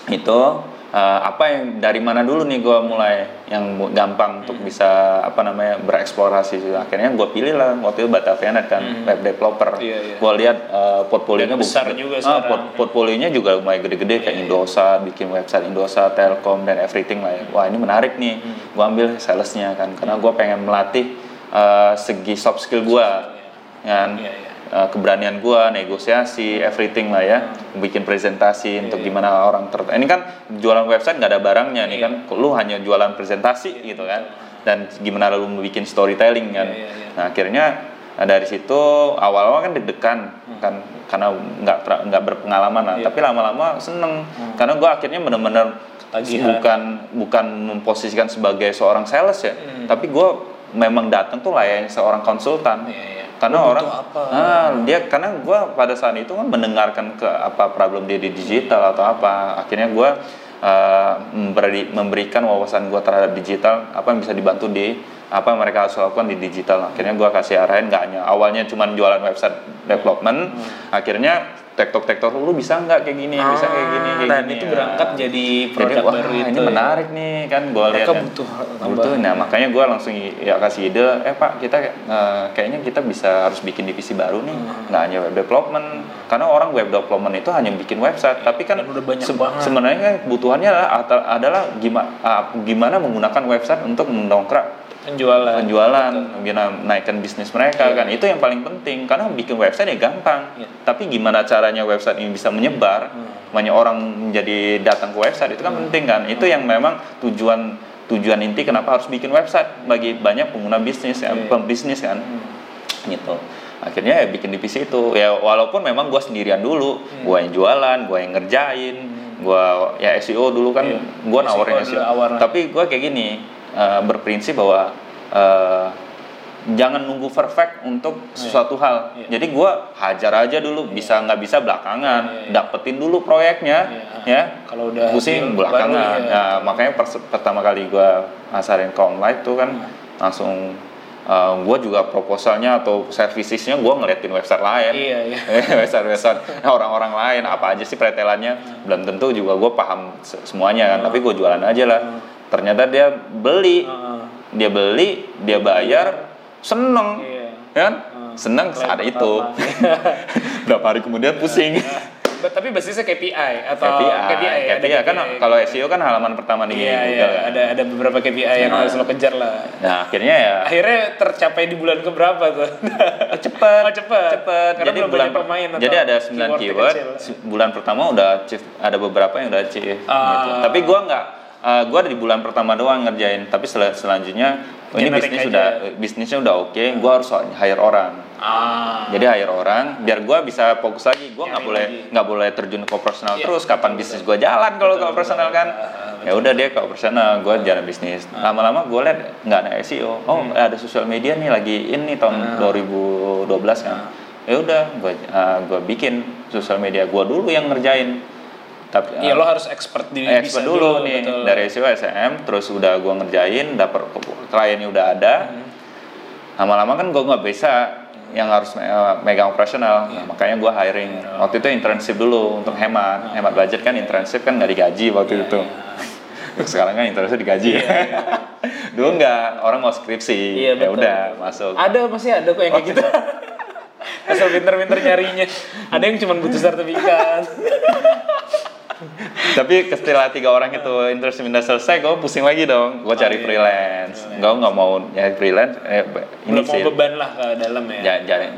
Itu apa yang dari mana dulu nih gue mulai yang gampang untuk bisa bereksplorasi. Akhirnya gue pilih lah waktu itu Batavianet kan, web developer. Gue lihat portfolionya besar juga, portfolionya juga lumayan gede-gede kayak Indosat, bikin website Indosat, Telkom dan everything lah. Wah ini menarik nih, gue ambil salesnya kan karena gue pengen melatih segi soft skill gue kan. Keberanian gue, negosiasi, everything lah ya, bikin presentasi untuk gimana orang ini kan jualan website nggak ada barangnya nih kan, lu hanya jualan presentasi gitu kan, dan gimana lu bikin storytelling kan, nah akhirnya dari situ awal-awal kan deg-degan kan karena nggak berpengalaman lah, tapi lama-lama seneng karena gue akhirnya benar-benar bukan memposisikan sebagai seorang sales ya, tapi gue memang datang tuh layaknya seorang konsultan. Karena orang dia karena gue pada saat itu kan mendengarkan ke apa problem dia di digital atau apa, akhirnya gue memberikan wawasan gue terhadap digital, apa yang bisa dibantu di apa yang mereka harus lakukan di digital. Akhirnya gue kasih arahan, nggak hanya awalnya cuma jualan website development, akhirnya tektok-tektok lu bisa nggak kayak gini, bisa kayak gini, kayak dan gini, itu berangkat jadi produk baru itu. Ini menarik nih kan, gue lihat kan butuh. Nah makanya gue langsung kasih ide, Pak kita kayaknya kita bisa harus bikin divisi baru nih, nggak hanya web development, karena orang web development itu hanya bikin website, tapi kan sebenarnya kan kebutuhannya adalah gimana menggunakan website untuk mendongkrak penjualan, naikkan bisnis mereka kan, itu yang paling penting karena bikin website ya gampang, tapi gimana caranya website ini bisa menyebar, banyak orang menjadi datang ke website itu kan penting kan, itu yang memang tujuan inti kenapa harus bikin website bagi banyak pengguna bisnis, pembisnis kan, gitu. Akhirnya ya bikin divisi itu, ya walaupun memang gue sendirian dulu, gue yang jualan, gue yang ngerjain, gue ya SEO dulu kan, gue nawarin SEO, tapi gue kayak gini. Berprinsip bahwa jangan nunggu perfect untuk sesuatu hal. Jadi gue hajar aja dulu, bisa nggak bisa belakangan, dapetin dulu proyeknya, ya. Kalau udah pusing belakangan. Nah, makanya pertama kali gue asarin Commlife tuh kan langsung gue juga proposalnya atau servicesnya gue ngeliatin website lain, website orang-orang lain apa aja sih pretelannya, belum tentu juga gue paham semuanya kan, tapi gue jualan aja lah. Ternyata dia beli, dia bayar, seneng, kan? Seneng saat itu. Berapa hari kemudian pusing. Tapi basisnya KPI atau KPI kan kalau SEO kan halaman pertama di Google kan? Ada beberapa KPI yang harus lo kejar lah. Nah akhirnya ya. Akhirnya tercapai di bulan keberapa tuh? Cepet. Jadi jadi ada 9 keyword. Bulan pertama udah achieve, ada beberapa yang udah achieve. Gitu. Tapi gue nggak. Gue di bulan pertama doang ngerjain, tapi selanjutnya ini bisnisnya udah oke. Gue harus hire orang. Jadi hire orang biar gue bisa fokus lagi. Gue nggak boleh terjun ke operasional terus. Kapan bisnis gue jalan kalau ke operasional kan? Ya udah dia ke operasional, gue jalan bisnis. Lama-lama gue lihat nggak ada SEO. Ada sosial media nih lagi ini tahun 2012 kan. Ya udah gue bikin sosial media gue dulu yang ngerjain. Tapi ya lo harus expert di bisa dulu nih betul. Dari SEO SEM terus udah gue ngerjain, dapet kliennya udah ada, lama-lama kan gue nggak bisa yang harus megang operasional, nah, makanya gue hiring waktu itu internship dulu untuk hemat budget kan, internship kan nggak digaji waktu itu. Sekarang kan internship digaji. Dulu nggak, orang mau skripsi ya udah masuk, masih ada kok yang kayak gitu. Asal pinter-pinter nyarinya, ada yang cuma butuh sertifikat. Tapi setelah 3 orang itu internship udah selesai, gue pusing lagi dong. Gue cari freelance. Gue nggak mau nyari freelance. Belum mau beban lah ke dalam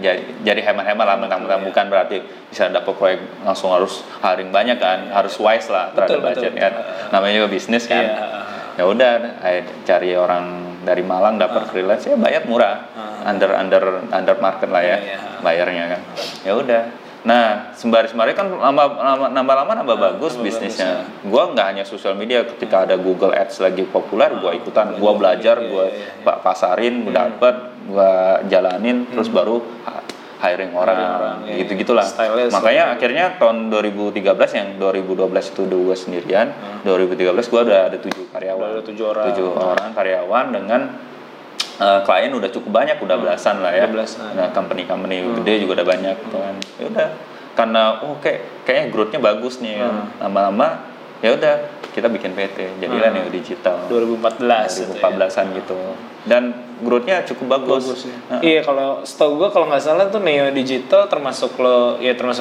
ya. Jadi hemat-hemat lah, mentang-mentang bukan berarti bisa dapat proyek langsung harus hiring banyak kan, harus wise lah terhadap budget kan. Namanya juga bisnis kan. Ya udah, cari orang dari Malang dapat freelance, ya bayar murah, under market lah ya, bayarnya kan. Ya udah. Nah, sembari kan nambah bagus bisnisnya. Ya. Gua nggak hanya sosial media, ketika ada Google Ads lagi populer, gua ikutan, gua belajar, gua pasarin, dapat, gua jalanin, terus baru hiring orang, gitu-gitulah. Makanya akhirnya tahun 2013 yang 2012 itu gue sendirian, 2013 gue udah ada 7 karyawan. Udah ada 7 orang karyawan dengan klien udah cukup banyak, udah belasan lah ya. Nah, company-company gede juga udah banyak. Ya udah, karena kayaknya growth-nya bagus nih kan. Lama-lama ya udah kita bikin PT, jadilah Neo Digital 2014an gitu, dan growth-nya cukup bagus. Iya, kalau setahu gue kalau nggak salah tuh Neo Digital termasuk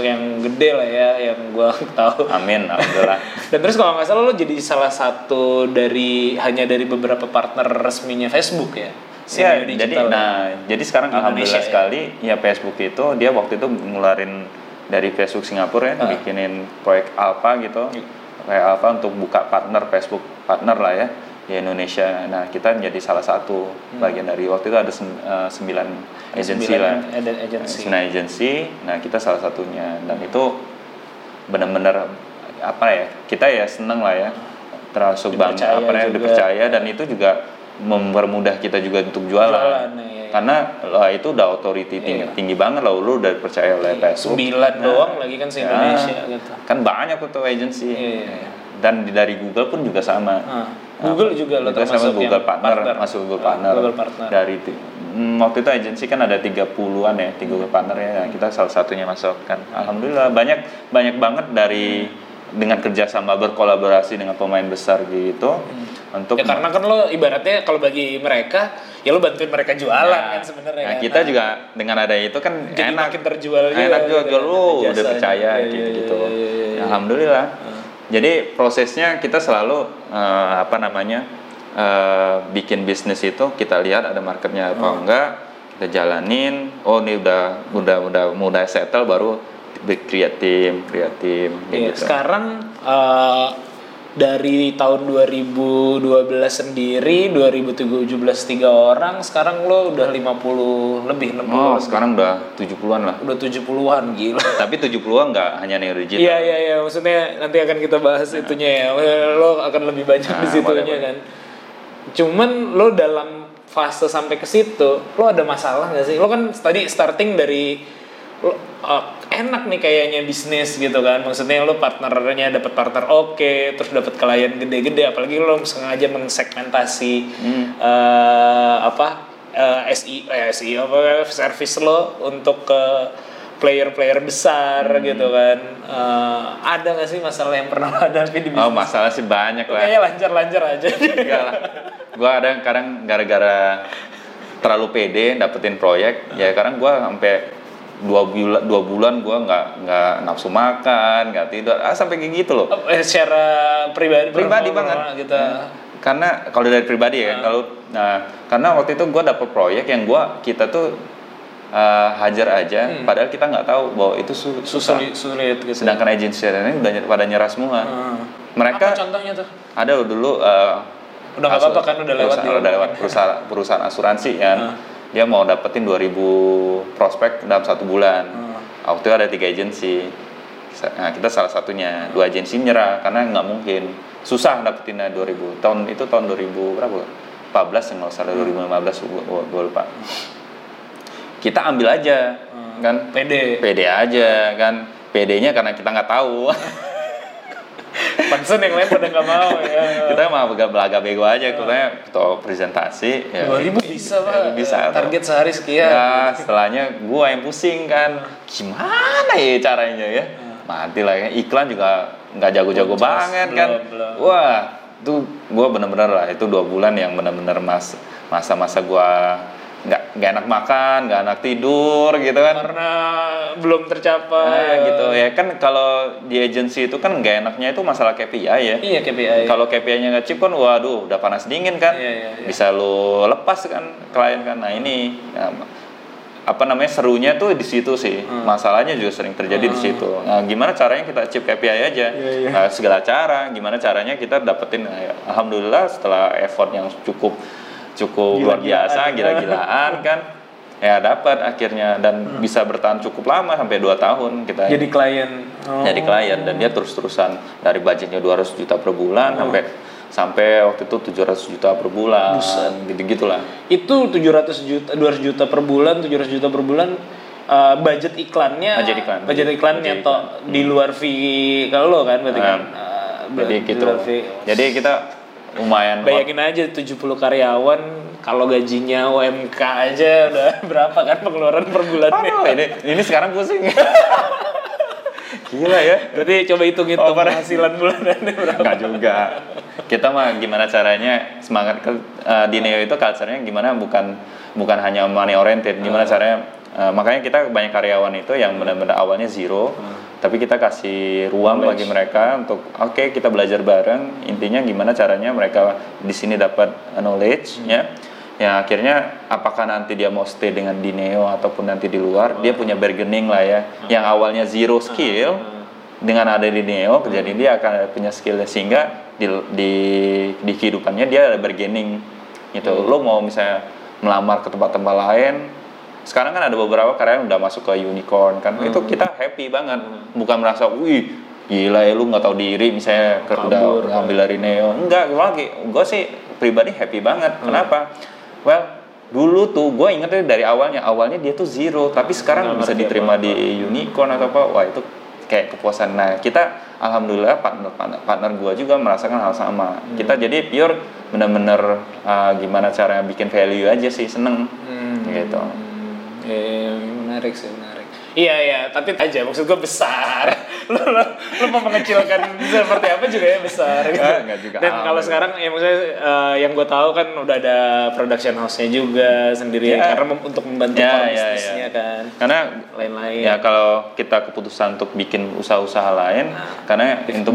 yang gede lah ya, yang gue tahu. Amin, alhamdulillah. Dan terus kalau nggak salah lo jadi salah satu dari beberapa partner resminya Facebook ya. Iya, jadi sekarang alhamdulillah sekali ya Facebook itu dia waktu itu ngeluarin dari Facebook Singapura ya, bikinin proyek Alpha gitu. Kayak Alpha untuk buka partner Facebook partner lah ya di Indonesia. Nah, kita menjadi salah satu bagian dari waktu itu ada 9 agensi lah. Ada agensi. Nah, kita salah satunya, dan itu benar-benar apa ya? Kita ya seneng lah ya. Termasuk bangga apa ya, dipercaya, dan itu juga mempermudah kita juga untuk jualan. Karena lah itu udah authority tinggi banget lah, lu udah percaya oleh Facebook. 9 doang lagi kan se Indonesia gitu. Kan banyak tuh agency. Dan dari Google pun juga sama. Google juga lo termasuk Google partner, masuk Google partner. Google partner. Dari waktu itu agency kan ada 30-an ya, 30 partner ya. Kita salah satunya masuk kan. Alhamdulillah banyak banget dari dengan kerjasama berkolaborasi dengan pemain besar gitu. Untuk ya, karena kan lo ibaratnya kalau bagi mereka ya lo bantuin mereka jualan kan sebenarnya. Nah, kita juga dengan ada itu kan jadi enak, makin terjual juga. Enak juga lo udah percaya gitu. Ya, alhamdulillah. Jadi prosesnya kita selalu bikin bisnis itu kita lihat ada marketnya apa enggak, kita jalanin. Oh, ini udah settle baru create team gitu. Sekarang dari tahun 2012 sendiri, 2017 3 orang, sekarang lo udah 50 lebih, 60. Oh, sekarang udah 70-an lah. Udah 70-an, gila. Tapi 70-an nggak hanya Neo Digital. Iya, maksudnya nanti akan kita bahas itunya ya. Lo akan lebih banyak di situnya kan. Cuman lo dalam fase sampai ke situ, lo ada masalah nggak sih? Lo kan tadi starting dari enak nih kayaknya bisnis gitu kan, maksudnya lo partnernya dapat partner oke, terus dapat klien gede-gede, apalagi lo sengaja mensegmentasi SEO service lo untuk ke player-player besar gitu kan. Ada nggak sih masalah yang pernah hadapi di bisnis? Oh, masalah sih banyak lah. Kayaknya lancar-lancar aja. Enggak lah, gue kadang gara-gara terlalu pede dapetin proyek, ya kadang gue sampai 2 bulan gue nggak nafsu makan, nggak tidur, sampai kayak gitu loh. Secara pribadi banget gitu. Karena kalau dari pribadi ya, karena waktu itu gue dapet proyek yang kita tuh hajar aja, padahal kita nggak tahu bahwa itu sulit gitu. Sedangkan agensi lain udah pada nyerah semua. Mereka. Apa contohnya tuh? Ada dulu. Udah nggak apa-apa kan, udah lewat perusahaan asuransi kan. Dia mau dapetin 2.000 prospek dalam 1 bulan. Waktu itu ada 3 agensi. Nah, kita salah satunya. 2 agensi nyerah karena nggak mungkin. Susah dapetinnya 2.000. Tahun 2000 berapa? 14 nggak salah, 2015 gue lupa. Kita ambil aja kan. PD aja kan. PD-nya karena kita nggak tahu. Pansen yang lain pada nggak mau ya. Kita mah belaga bego aja, katanya foto presentasi. 2.000 bisa pak. Bisa. Target sehari sekian. Ya, setelahnya gue yang pusing kan. Gimana ya caranya ya? Mati lah ya. Iklan juga nggak jago-jago banget kan. Wah, itu gue benar-benar lah. Itu 2 bulan yang benar-benar masa-masa gue nggak enak makan, nggak enak tidur gitu kan, karena belum tercapai gitu ya kan. Kalau di agensi itu kan nggak enaknya itu masalah KPI ya. Iya, KPI. Kalau KPI-nya nggak chip kan, waduh, udah panas dingin kan. Iya. Bisa lo lepas kan klien kan. Nah, ini serunya tuh di situ sih. Masalahnya juga sering terjadi di situ. Nah, gimana caranya kita chip KPI aja? Iya. Nah, segala cara, gimana caranya kita dapetin. Alhamdulillah setelah effort yang cukup luar biasa, gila-gilaan kan. Ya, dapat akhirnya, dan bisa bertahan cukup lama sampai 2 tahun kita. Jadi klien. Jadi klien, dan dia terus-terusan dari budgetnya 200 juta per bulan sampai waktu itu 700 juta per bulan. Gitu-gitulah. Itu 200 juta per bulan budget iklannya. Budget iklannya toh di luar fee kalau kan berarti kan. Jadi gitu. Jadi kita lumayan. Bayangin aja 70 karyawan, kalau gajinya UMK aja udah berapa kan pengeluaran per bulannya. Ini sekarang pusing. Gila ya. Berarti coba hitung-hitung penghasilan bulanannya berapa? Enggak juga. Kita mah gimana caranya semangat di Neo itu culture-nya gimana, bukan hanya money oriented. Gimana caranya makanya kita banyak karyawan itu yang benar-benar awalnya zero, tapi kita kasih ruang bagi mereka untuk oke, kita belajar bareng. Intinya gimana caranya mereka di sini dapat knowledge ya. Ya akhirnya apakah nanti dia mau stay dengan di Neo ataupun nanti di luar, dia punya bargaining lah ya. Yang awalnya zero skill dengan ada di Neo, jadi dia akan punya skillnya sehingga di kehidupannya dia ada bargaining gitu. Lo mau misalnya melamar ke tempat-tempat lain. Sekarang kan ada beberapa karyawan udah masuk ke unicorn kan. Itu kita happy banget. Bukan merasa wih gila ya lu nggak tahu diri misalnya udah ngambil dari Neo. Enggak, gue sih pribadi happy banget. Kenapa? Well, dulu tuh gue ingetnya dari awalnya dia tuh zero, tapi sekarang bisa diterima di unicorn atau apa, wah itu kayak kepuasan. Nah kita alhamdulillah partner gue juga merasakan hal sama. Kita jadi pure benar-benar gimana caranya bikin value aja sih, seneng gitu. Menarik sih, menarik. Iya, tapi aja maksud gue besar. Lu mau mengecilkan seperti apa juga ya besar. Gitu. Enggak juga. Dan kalau sekarang ya maksudnya yang gue tahu kan udah ada production house-nya juga sendiri ya, karena untuk membantu bisnisnya kan. Karena lain-lain. Ya kalau kita keputusan untuk bikin usaha-usaha lain, karena itu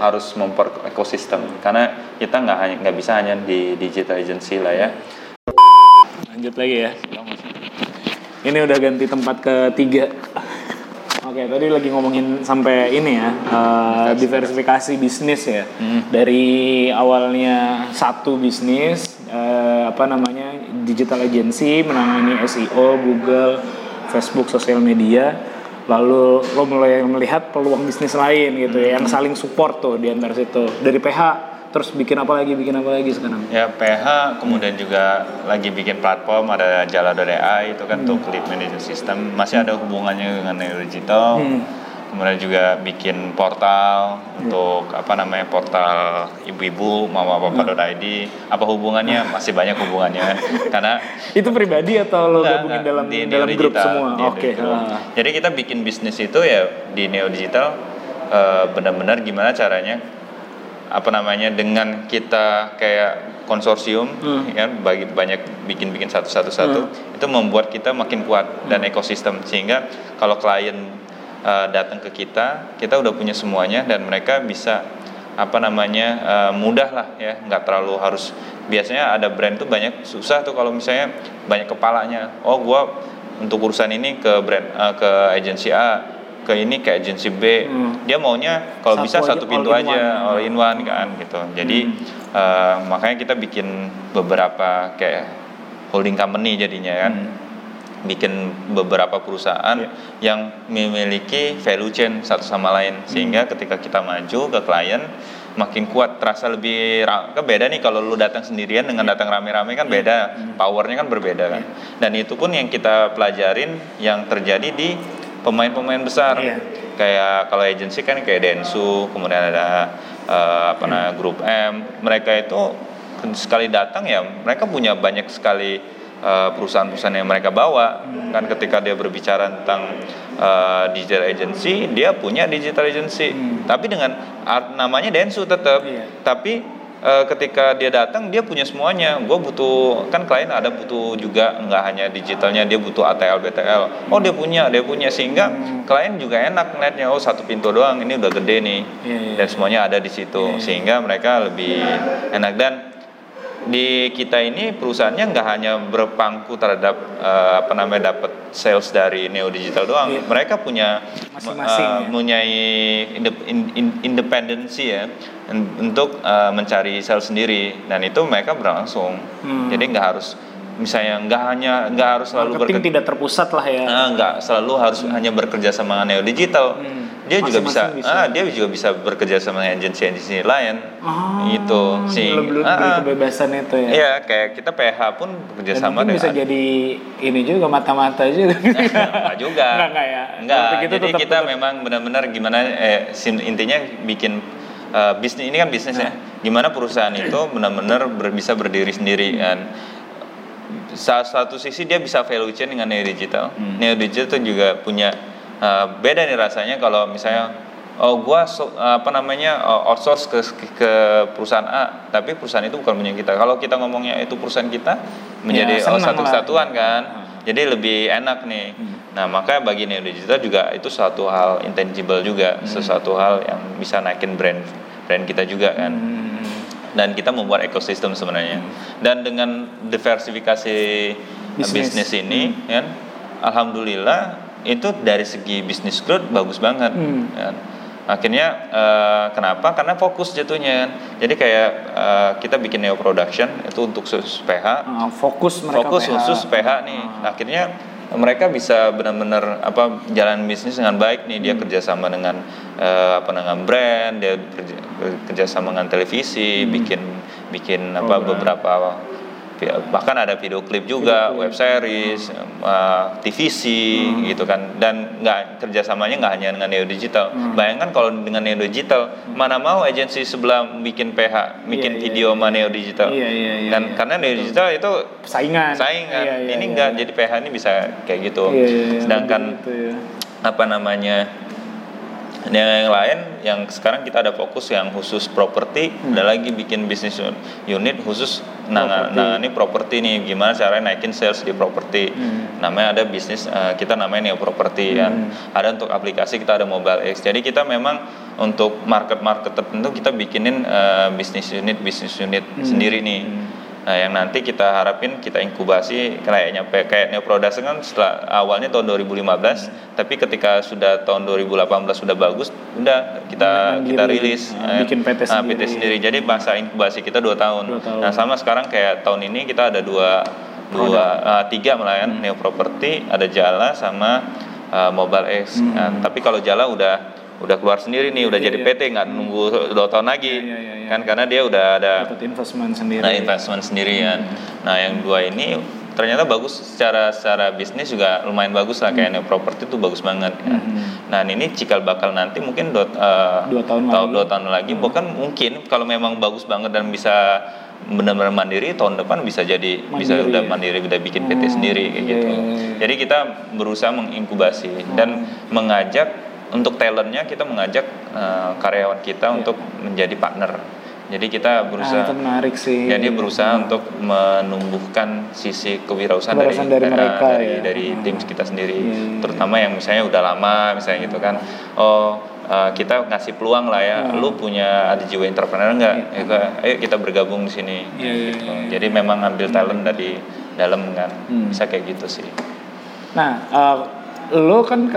harus ekosistem. Karena kita nggak bisa hanya di digital agency lah ya. Lanjut lagi ya. Ini udah ganti tempat ketiga. Oke, tadi lagi ngomongin sampai ini ya, diversifikasi bisnis ya. Dari awalnya satu bisnis, digital agency, menangani SEO, Google, Facebook, sosial media. Lalu lo mulai melihat peluang bisnis lain gitu ya, yang saling support tuh di antara situ. Dari PH terus bikin apa lagi sekarang? Ya PH, kemudian juga lagi bikin platform, ada Jala.ai itu kan untuk lead management system, masih ada hubungannya dengan Neo Digital. Kemudian juga bikin portal untuk portal ibu-ibu, mama-papa.id. Apa hubungannya? Masih banyak hubungannya. Karena itu pribadi atau lo gabungin dalam grup semua? Oke. Jadi kita bikin bisnis itu ya di Neo Digital benar-benar gimana caranya dengan kita kayak konsorsium ya, bagi banyak bikin satu itu membuat kita makin kuat dan ekosistem, sehingga kalau klien datang ke kita udah punya semuanya dan mereka bisa mudah lah ya, nggak terlalu harus. Biasanya ada brand tuh banyak susah tuh kalau misalnya banyak kepalanya, gua untuk urusan ini ke brand ke agensi A, ke ini ke agensi B. Dia maunya kalau bisa satu pintu aja, all in one kan gitu. Jadi makanya kita bikin beberapa kayak holding company jadinya kan. Bikin beberapa perusahaan yang memiliki value chain satu sama lain, sehingga ketika kita maju ke klien makin kuat, terasa lebih beda nih. Kalau lu datang sendirian dengan datang rame-rame kan beda, powernya kan berbeda kan. Dan itu pun yang kita pelajarin yang terjadi di pemain-pemain besar. Kayak kalau agensi kan kayak Dentsu, kemudian ada Grup M. Mereka itu sekali datang ya, mereka punya banyak sekali perusahaan-perusahaan yang mereka bawa. Kan ketika dia berbicara tentang digital agency, dia punya digital agency. Tapi dengan namanya Dentsu tetap. Tapi ketika dia datang dia punya semuanya. Gue butuh kan klien ada butuh juga nggak hanya digitalnya, dia butuh ATL BTL. Dia punya sehingga klien juga enak ngeliatnya, satu pintu doang ini udah gede nih. Dan semuanya ada di situ sehingga mereka lebih enak. Dan di kita ini perusahaannya nggak hanya berpangku terhadap dapat sales dari Neo Digital doang. Mereka punya independensi ya untuk mencari sales sendiri, dan itu mereka berlangsung. Jadi nggak harus misalnya nggak harus selalu marketing tidak terpusat lah ya. Nggak selalu harus hanya bekerja sama Neo Digital. Dia juga bisa bekerja sama agensi-agensi lain. Gitu sih. Lebih kebebasan itu ya. Iya, kayak kita PH pun bekerja dan sama dengan. Bisa jadi ini juga mata-mata juga. Enggak juga. Enggak ya. Enggak. Jadi kita memang benar-benar gimana intinya bikin bisnis ini kan bisnisnya. Gimana perusahaan itu benar-benar bisa berdiri sendiri kan. Satu sisi dia bisa value chain dengan Neo Digital. Neo Digital juga punya beda nih rasanya kalau misalnya outsource ke perusahaan A, tapi perusahaan itu bukan punya kita. Kalau kita ngomongnya itu perusahaan kita, menjadi ya, satu kesatuan kan. Jadi lebih enak nih. Nah, makanya bagi Neo Digital juga itu suatu hal intangible juga, sesuatu hal yang bisa naikin brand kita juga kan. Dan kita membuat ekosistem sebenarnya. Dan dengan diversifikasi bisnis ini kan, alhamdulillah itu dari segi bisnis growth bagus banget. Kan. Akhirnya kenapa? Karena fokus jatuhnya. Jadi kayak kita bikin Neo Production itu untuk khusus PH. Fokus khusus PH nih. Akhirnya mereka bisa benar-benar jalan bisnis dengan baik nih. Dia kerjasama dengan dengan brand, dia kerjasama dengan televisi, bikin beberapa. Bahkan ada video klip juga, web series, TVC gitu kan. Dan kerjasamanya nggak hanya dengan Neo Digital. Bayangkan kalau dengan Neo Digital, mana mau agensi sebelah bikin PH, bikin video sama Neo Digital. Dan karena Neo Digital itu saingan. Ini enggak, jadi PH ini bisa kayak gitu. Sedangkan yang lain, yang sekarang kita ada fokus yang khusus properti, ada lagi bikin bisnis unit khusus ini properti nih, gimana caranya naikin sales di properti. Namanya ada bisnis, kita namanya Neo Property kan. Ada untuk aplikasi, kita ada Mobile X. Jadi kita memang untuk market tertentu kita bikinin bisnis unit sendiri nih. Nah, yang nanti kita harapin kita inkubasi kayak Neo Production kan setelah awalnya tahun 2015, tapi ketika sudah tahun 2018 sudah bagus, udah kita rilis bikin PT sendiri. Jadi masa inkubasi kita 2 tahun. Nah, sama sekarang kayak tahun ini kita ada 3 malah kan, Neo Property, ada Jala sama Mobile X. Nah, tapi kalau Jala udah keluar sendiri nih, udah jadi PT, nggak nunggu 2 tahun lagi kan, karena dia udah ada investment sendiri kan. Nah, yang 2 ini ternyata bagus secara bisnis juga lumayan bagus lah, kayak Neo Property itu bagus banget kan. Nah, ini cikal bakal nanti mungkin 2 tahun lagi bahkan mungkin kalau memang bagus banget dan bisa benar-benar mandiri, tahun depan bisa jadi mandiri, bisa udah mandiri, udah bikin PT sendiri kayak gitu. Jadi kita berusaha menginkubasi dan mengajak untuk talentnya, kita mengajak karyawan kita untuk menjadi partner. Jadi kita berusaha. Itu menarik sih. Jadi berusaha untuk menumbuhkan sisi kewirausahaan dari mereka, dari tim kita sendiri. Terutama yang misalnya udah lama, misalnya gitu kan. Kita ngasih peluang lah ya. Lu punya ada jiwa entrepreneur nggak? Ayo kita bergabung di sini. Gitu. Jadi memang ambil talent dari dalam kan. Bisa kayak gitu sih. Nah. Lo kan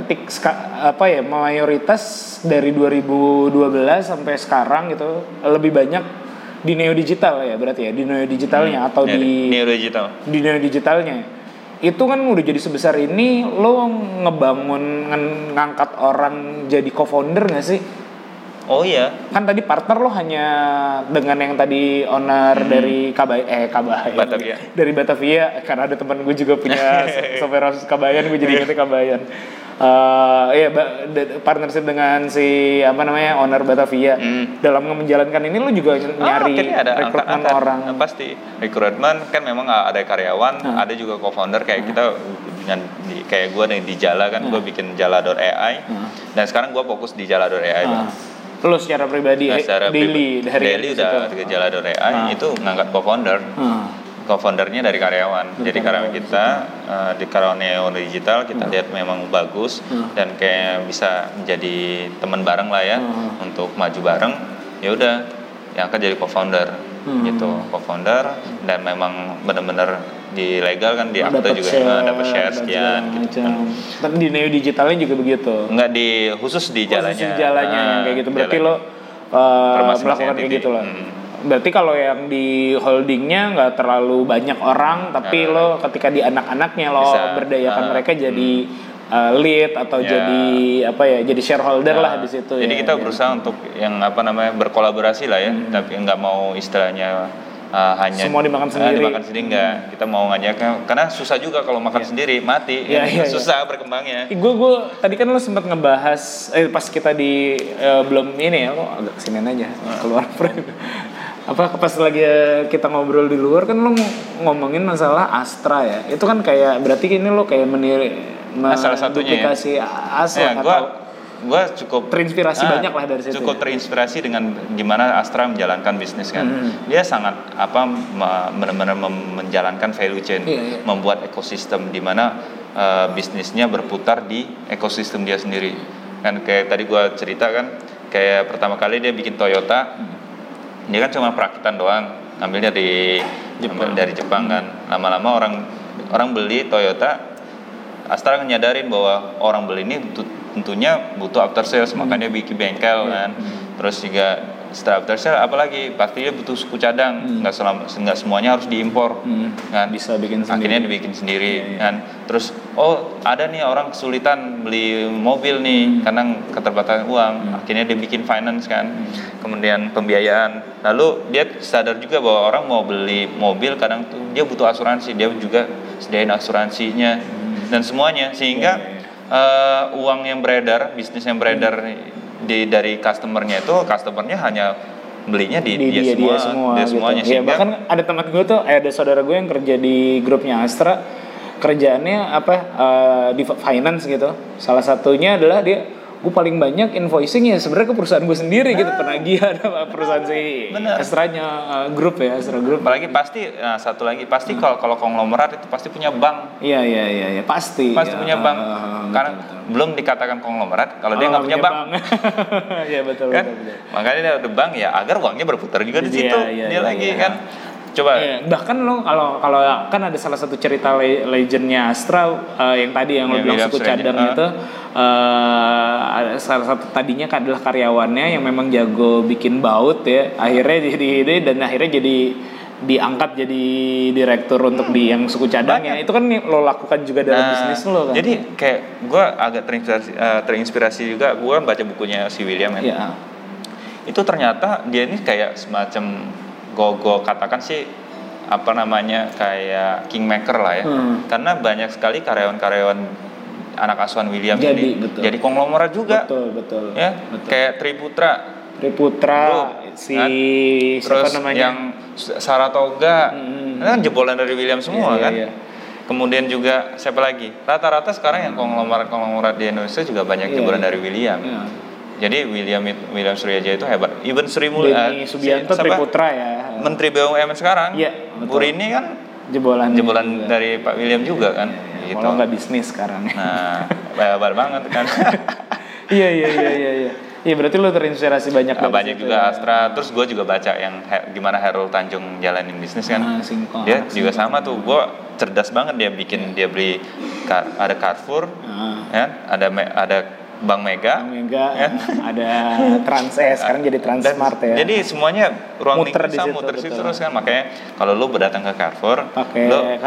mayoritas dari 2012 sampai sekarang gitu lebih banyak di Neo Digital ya, berarti ya di Neo Digitalnya atau di Neo Digitalnya itu kan udah jadi sebesar ini. Lo ngebangun ngangkat orang jadi co-founder nggak sih? Oh iya. Kan tadi partner lo hanya dengan yang tadi owner dari Batavia. Dari Batavia, karena ada teman gue juga punya software house Kabayan, gue jadi ingetnya Kabayan. Partnership dengan si owner Batavia. Dalam menjalankan ini lu juga nyari rekrutmen orang. Pasti rekrutmen kan memang ada karyawan, ada juga co-founder kayak kita dengan kayak gue di Jala kan, gue bikin Jala.ai. Dan sekarang gue fokus di Jala.ai. Lu secara pribadi daily udah ke Jala.ai itu ngangkat co-founder. Co-foundernya dari karyawan. Jadi karyawan kita di karyawan Neo Digital kita lihat memang bagus dan kayak bisa menjadi teman bareng lah ya untuk maju bareng. Ya udah, yang akan jadi co-founder gitu, co-founder dan memang benar-benar di legal kan, di akta juga dapat share sekian gitu kan. Tapi di Neo Digitalnya juga begitu. Enggak di khusus di jalannya kayak gitu. Berarti lo melakukan kayak gitu lah. Berarti kalau yang di holdingnya nggak terlalu banyak orang, tapi lo ketika di anak-anaknya lo bisa berdayakan mereka jadi lead atau jadi shareholder lah di situ. Jadi kita berusaha untuk yang berkolaborasi lah ya, tapi nggak mau istilahnya hanya semua dimakan sendiri enggak. Kita mau ngajak karena susah juga kalau makan sendiri, mati. Susah berkembangnya. Gue tadi kan lo sempat ngebahas pas kita di belum ini ya, lo agak kesinian aja keluar frame. Pas lagi kita ngobrol di luar kan lo ngomongin masalah Astra ya. Itu kan kayak berarti ini lo kayak salah satunya aplikasi Astra. Gue cukup terinspirasi banyak lah dari situ. Cukup terinspirasi dengan gimana Astra menjalankan bisnis kan. Dia sangat benar-benar menjalankan value chain, membuat ekosistem di mana bisnisnya berputar di ekosistem dia sendiri. Kan kayak tadi gue cerita kan, kayak pertama kali dia bikin Toyota, dia kan cuma perakitan doang, ambilnya dari Jepang. Dari Jepang kan. Lama-lama orang beli Toyota, Astra nyadarin bahwa orang beli ini tentunya butuh after sales, makanya bikin bengkel kan. Terus juga setelah after sales apalagi pastinya butuh suku cadang, nggak semuanya harus diimpor kan. Bisa bikin sendiri. Akhirnya dibikin sendiri kan. Terus ada nih orang kesulitan beli mobil nih karena keterbatasan uang, akhirnya dia bikin finance kan. Kemudian pembiayaan. Lalu dia sadar juga bahwa orang mau beli mobil kadang tuh dia butuh asuransi, dia juga sediain asuransinya dan semuanya sehingga uang yang beredar, bisnis yang beredar dari customernya itu, customernya hanya belinya di dia semuanya. Gitu. Ya, bahkan ada teman gue tuh, ada saudara gue yang kerja di grupnya Astra, kerjaannya di finance gitu. Salah satunya adalah dia, gue paling banyak invoicing ya sebenarnya ke perusahaan gue sendiri gitu, penagihan sama perusahaan si Astranya grup ya, Astra grup. Apalagi satu lagi pasti kalau konglomerat itu pasti punya bank. Iya pasti ya, punya bank. Karena betul. Belum dikatakan konglomerat kalau dia nggak punya bank. Iya betul, kan? Betul. Makanya dia ada bank ya agar uangnya berputar juga di situ. Dia kan. Coba. Iya. Bahkan lo kalau kan ada salah satu cerita legendnya Astra yang tadi yang lo bilang suku cadang itu salah satu tadinya adalah karyawannya yang memang jago bikin baut ya. Akhirnya jadi diangkat jadi direktur untuk di yang suku cadangnya. Itu kan lo lakukan juga dalam bisnis lo kan. Jadi kayak gue agak terinspirasi juga. Gue baca bukunya si William ya. Itu ternyata dia ini kayak semacam katakan sih kayak kingmaker lah ya. Karena banyak sekali karyawan-karyawan anak asuhan William ini jadi konglomerat juga. Betul. Ya, betul. Kayak Triputra Group, si kan? Terus yang Saratoga. Kan jebolan dari William semua kan. Iya. Kemudian juga siapa lagi? Rata-rata sekarang yang konglomerat di Indonesia juga banyak jebolan dari William. Jadi William Soeryadjaya itu hebat. Even Sri Mulyani Subianto Triputra ya. Menteri BUMN sekarang. Bu Rini kan jebolan dari Pak William juga kan. Gitu. Kalau nggak bisnis sekarang. Hebat banget kan. Iya. Iya berarti lo terinspirasi banyak juga ya. Astra. Terus gue juga baca yang gimana Herul Tanjung jalanin bisnis kan. Dia juga sama tuh. Gue cerdas banget dia bikin dia beli ada Carrefour, kan? Ada Bank Mega ya. Ada Trans-S, sekarang jadi Transmart ya. Jadi semuanya ruang muter di situ terus kan. Makanya kalau lu berdatang ke Carrefour, lu pakai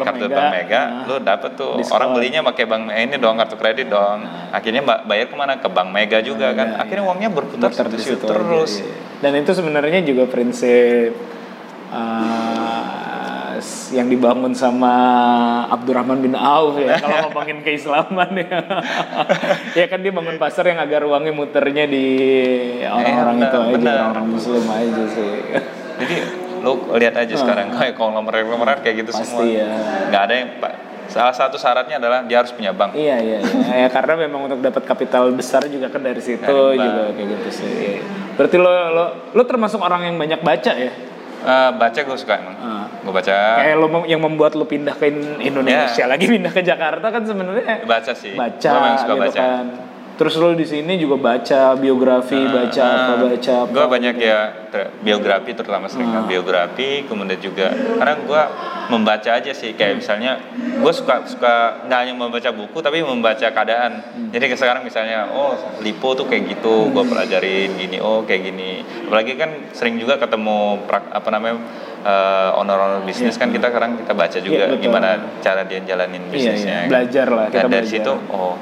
kartu Bank Mega, lu dapet tuh diskon. Orang belinya pakai Bank ini doang, kartu kredit doang. Akhirnya bayar kemana? Ke Bank Mega juga kan. Akhirnya uangnya berputar di situ terus. Dan itu sebenarnya juga prinsip yang dibangun sama Abdurrahman bin Auf ya kalau ngomongin keislaman ya. Ya kan dia bangun pasar yang agar uangnya muternya di orang-orang orang muslim aja sih. Jadi lo lihat aja sekarang kayak konglomerat kayak gitu pasti semua. Pasti ya. Enggak ada yang salah satu syaratnya adalah dia harus punya bank. Iya. Ya karena memang untuk dapat kapital besar juga kan dari situ juga kayak gitu sih. Berarti lo termasuk orang yang banyak baca ya? Baca gue suka emang. Gue baca. Kayak lo yang membuat lo pindah ke Indonesia lagi pindah ke Jakarta kan sebenarnya. Baca sih. Gue memang suka gitu baca. Kan. Terus lo di sini juga baca biografi, baca apa. Gue banyak gitu. Biografi terutama sering kan biografi, kemudian juga karena gue membaca aja sih kayak misalnya gue suka nggak hanya membaca buku tapi membaca keadaan. Jadi sekarang misalnya lipo tuh kayak gitu, gue pelajarin gini, kayak gini. Apalagi kan sering juga ketemu owner-owner bisnis kan kita baca juga gimana cara dia jalanin bisnisnya. Belajar lah kita dari situ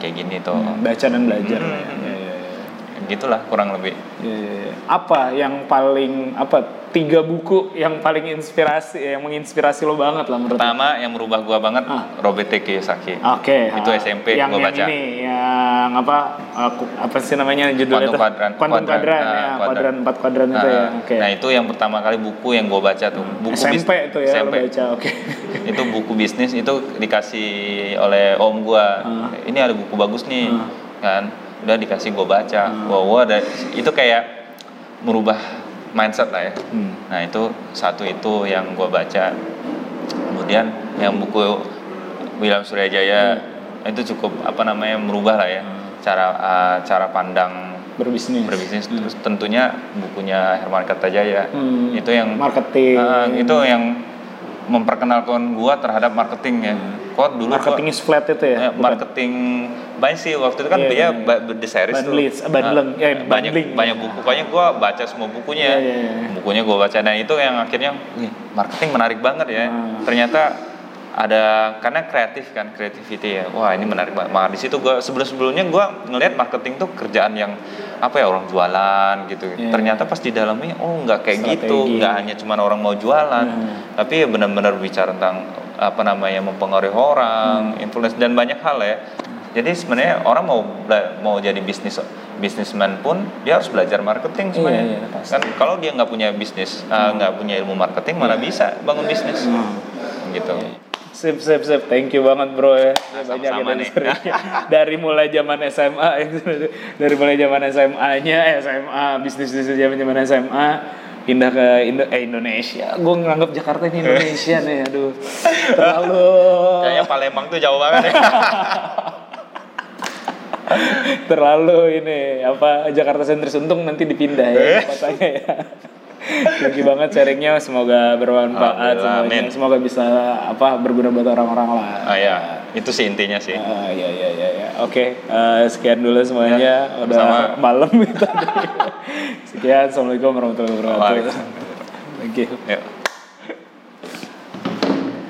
kayak gini tuh. Baca dan belajar. Gitulah kurang lebih. Apa yang paling 3 buku yang paling inspirasi, yang menginspirasi lo banget lah menurut. Pertama yang merubah gua banget, Robert T. Kiyosaki. Oke. Itu SMP yang gua baca. Yang ini yang apa sih namanya judulnya? Kuadran 4 kuadran itu ya. Oke. Nah, itu yang pertama kali buku yang gua baca tuh. Buku SMP itu ya, gua baca. Oke. Itu buku bisnis itu dikasih oleh om gua. Ini ada buku bagus nih. Kan udah dikasih gua baca. Wow, itu kayak merubah mindset lah ya. Nah itu satu itu yang gue baca. Kemudian yang buku William Soeryadjaya itu cukup merubah lah ya cara pandang berbisnis. Terus tentunya bukunya Herman Kartajaya itu yang marketing, itu yang memperkenalkan gue terhadap marketing ya. Kok dulu marketing is flat itu ya. Marketing banyak sih waktu itu kan dia series tuh. Banyak buku. Pokoknya gue baca semua bukunya. Bukunya gue baca dan itu yang akhirnya marketing menarik banget ya. Ternyata ada karena kreatif kan, creativity ya. Wah, ini menarik banget. Nah, di situ gue sebelum-sebelumnya gue ngelihat marketing tuh kerjaan yang orang jualan gitu. Ternyata pas di dalamnya enggak kayak strategi gitu, enggak hanya cuma orang mau jualan, tapi benar-benar bicara tentang mempengaruhi orang, influence dan banyak hal ya. Jadi sebenarnya orang mau jadi bisnisman pun dia harus belajar marketing sebenarnya. Kan kalau dia nggak punya bisnis, nggak punya ilmu marketing, mana bisa bangun bisnis gitu. Sip. Thank you banget bro ya. Sama-sama nih. Dari mulai zaman SMA-nya bisnis zaman SMA pindah ke Indonesia. Gue nganggap Jakarta ini Indonesia nih, aduh. Terlalu kayak Palembang tuh jauh banget ya. Terlalu Jakarta sentris, untung nanti dipindah ya kotanya ya. Lagi banget sharingnya, semoga bermanfaat semuanya. Semoga bisa berguna buat orang-orang lah. Ya, itu sih intinya sih. Ya. Oke, sekian dulu semuanya. Udah malam tadi. Sekian, assalamualaikum warahmatullahi wabarakatuh. Thank you.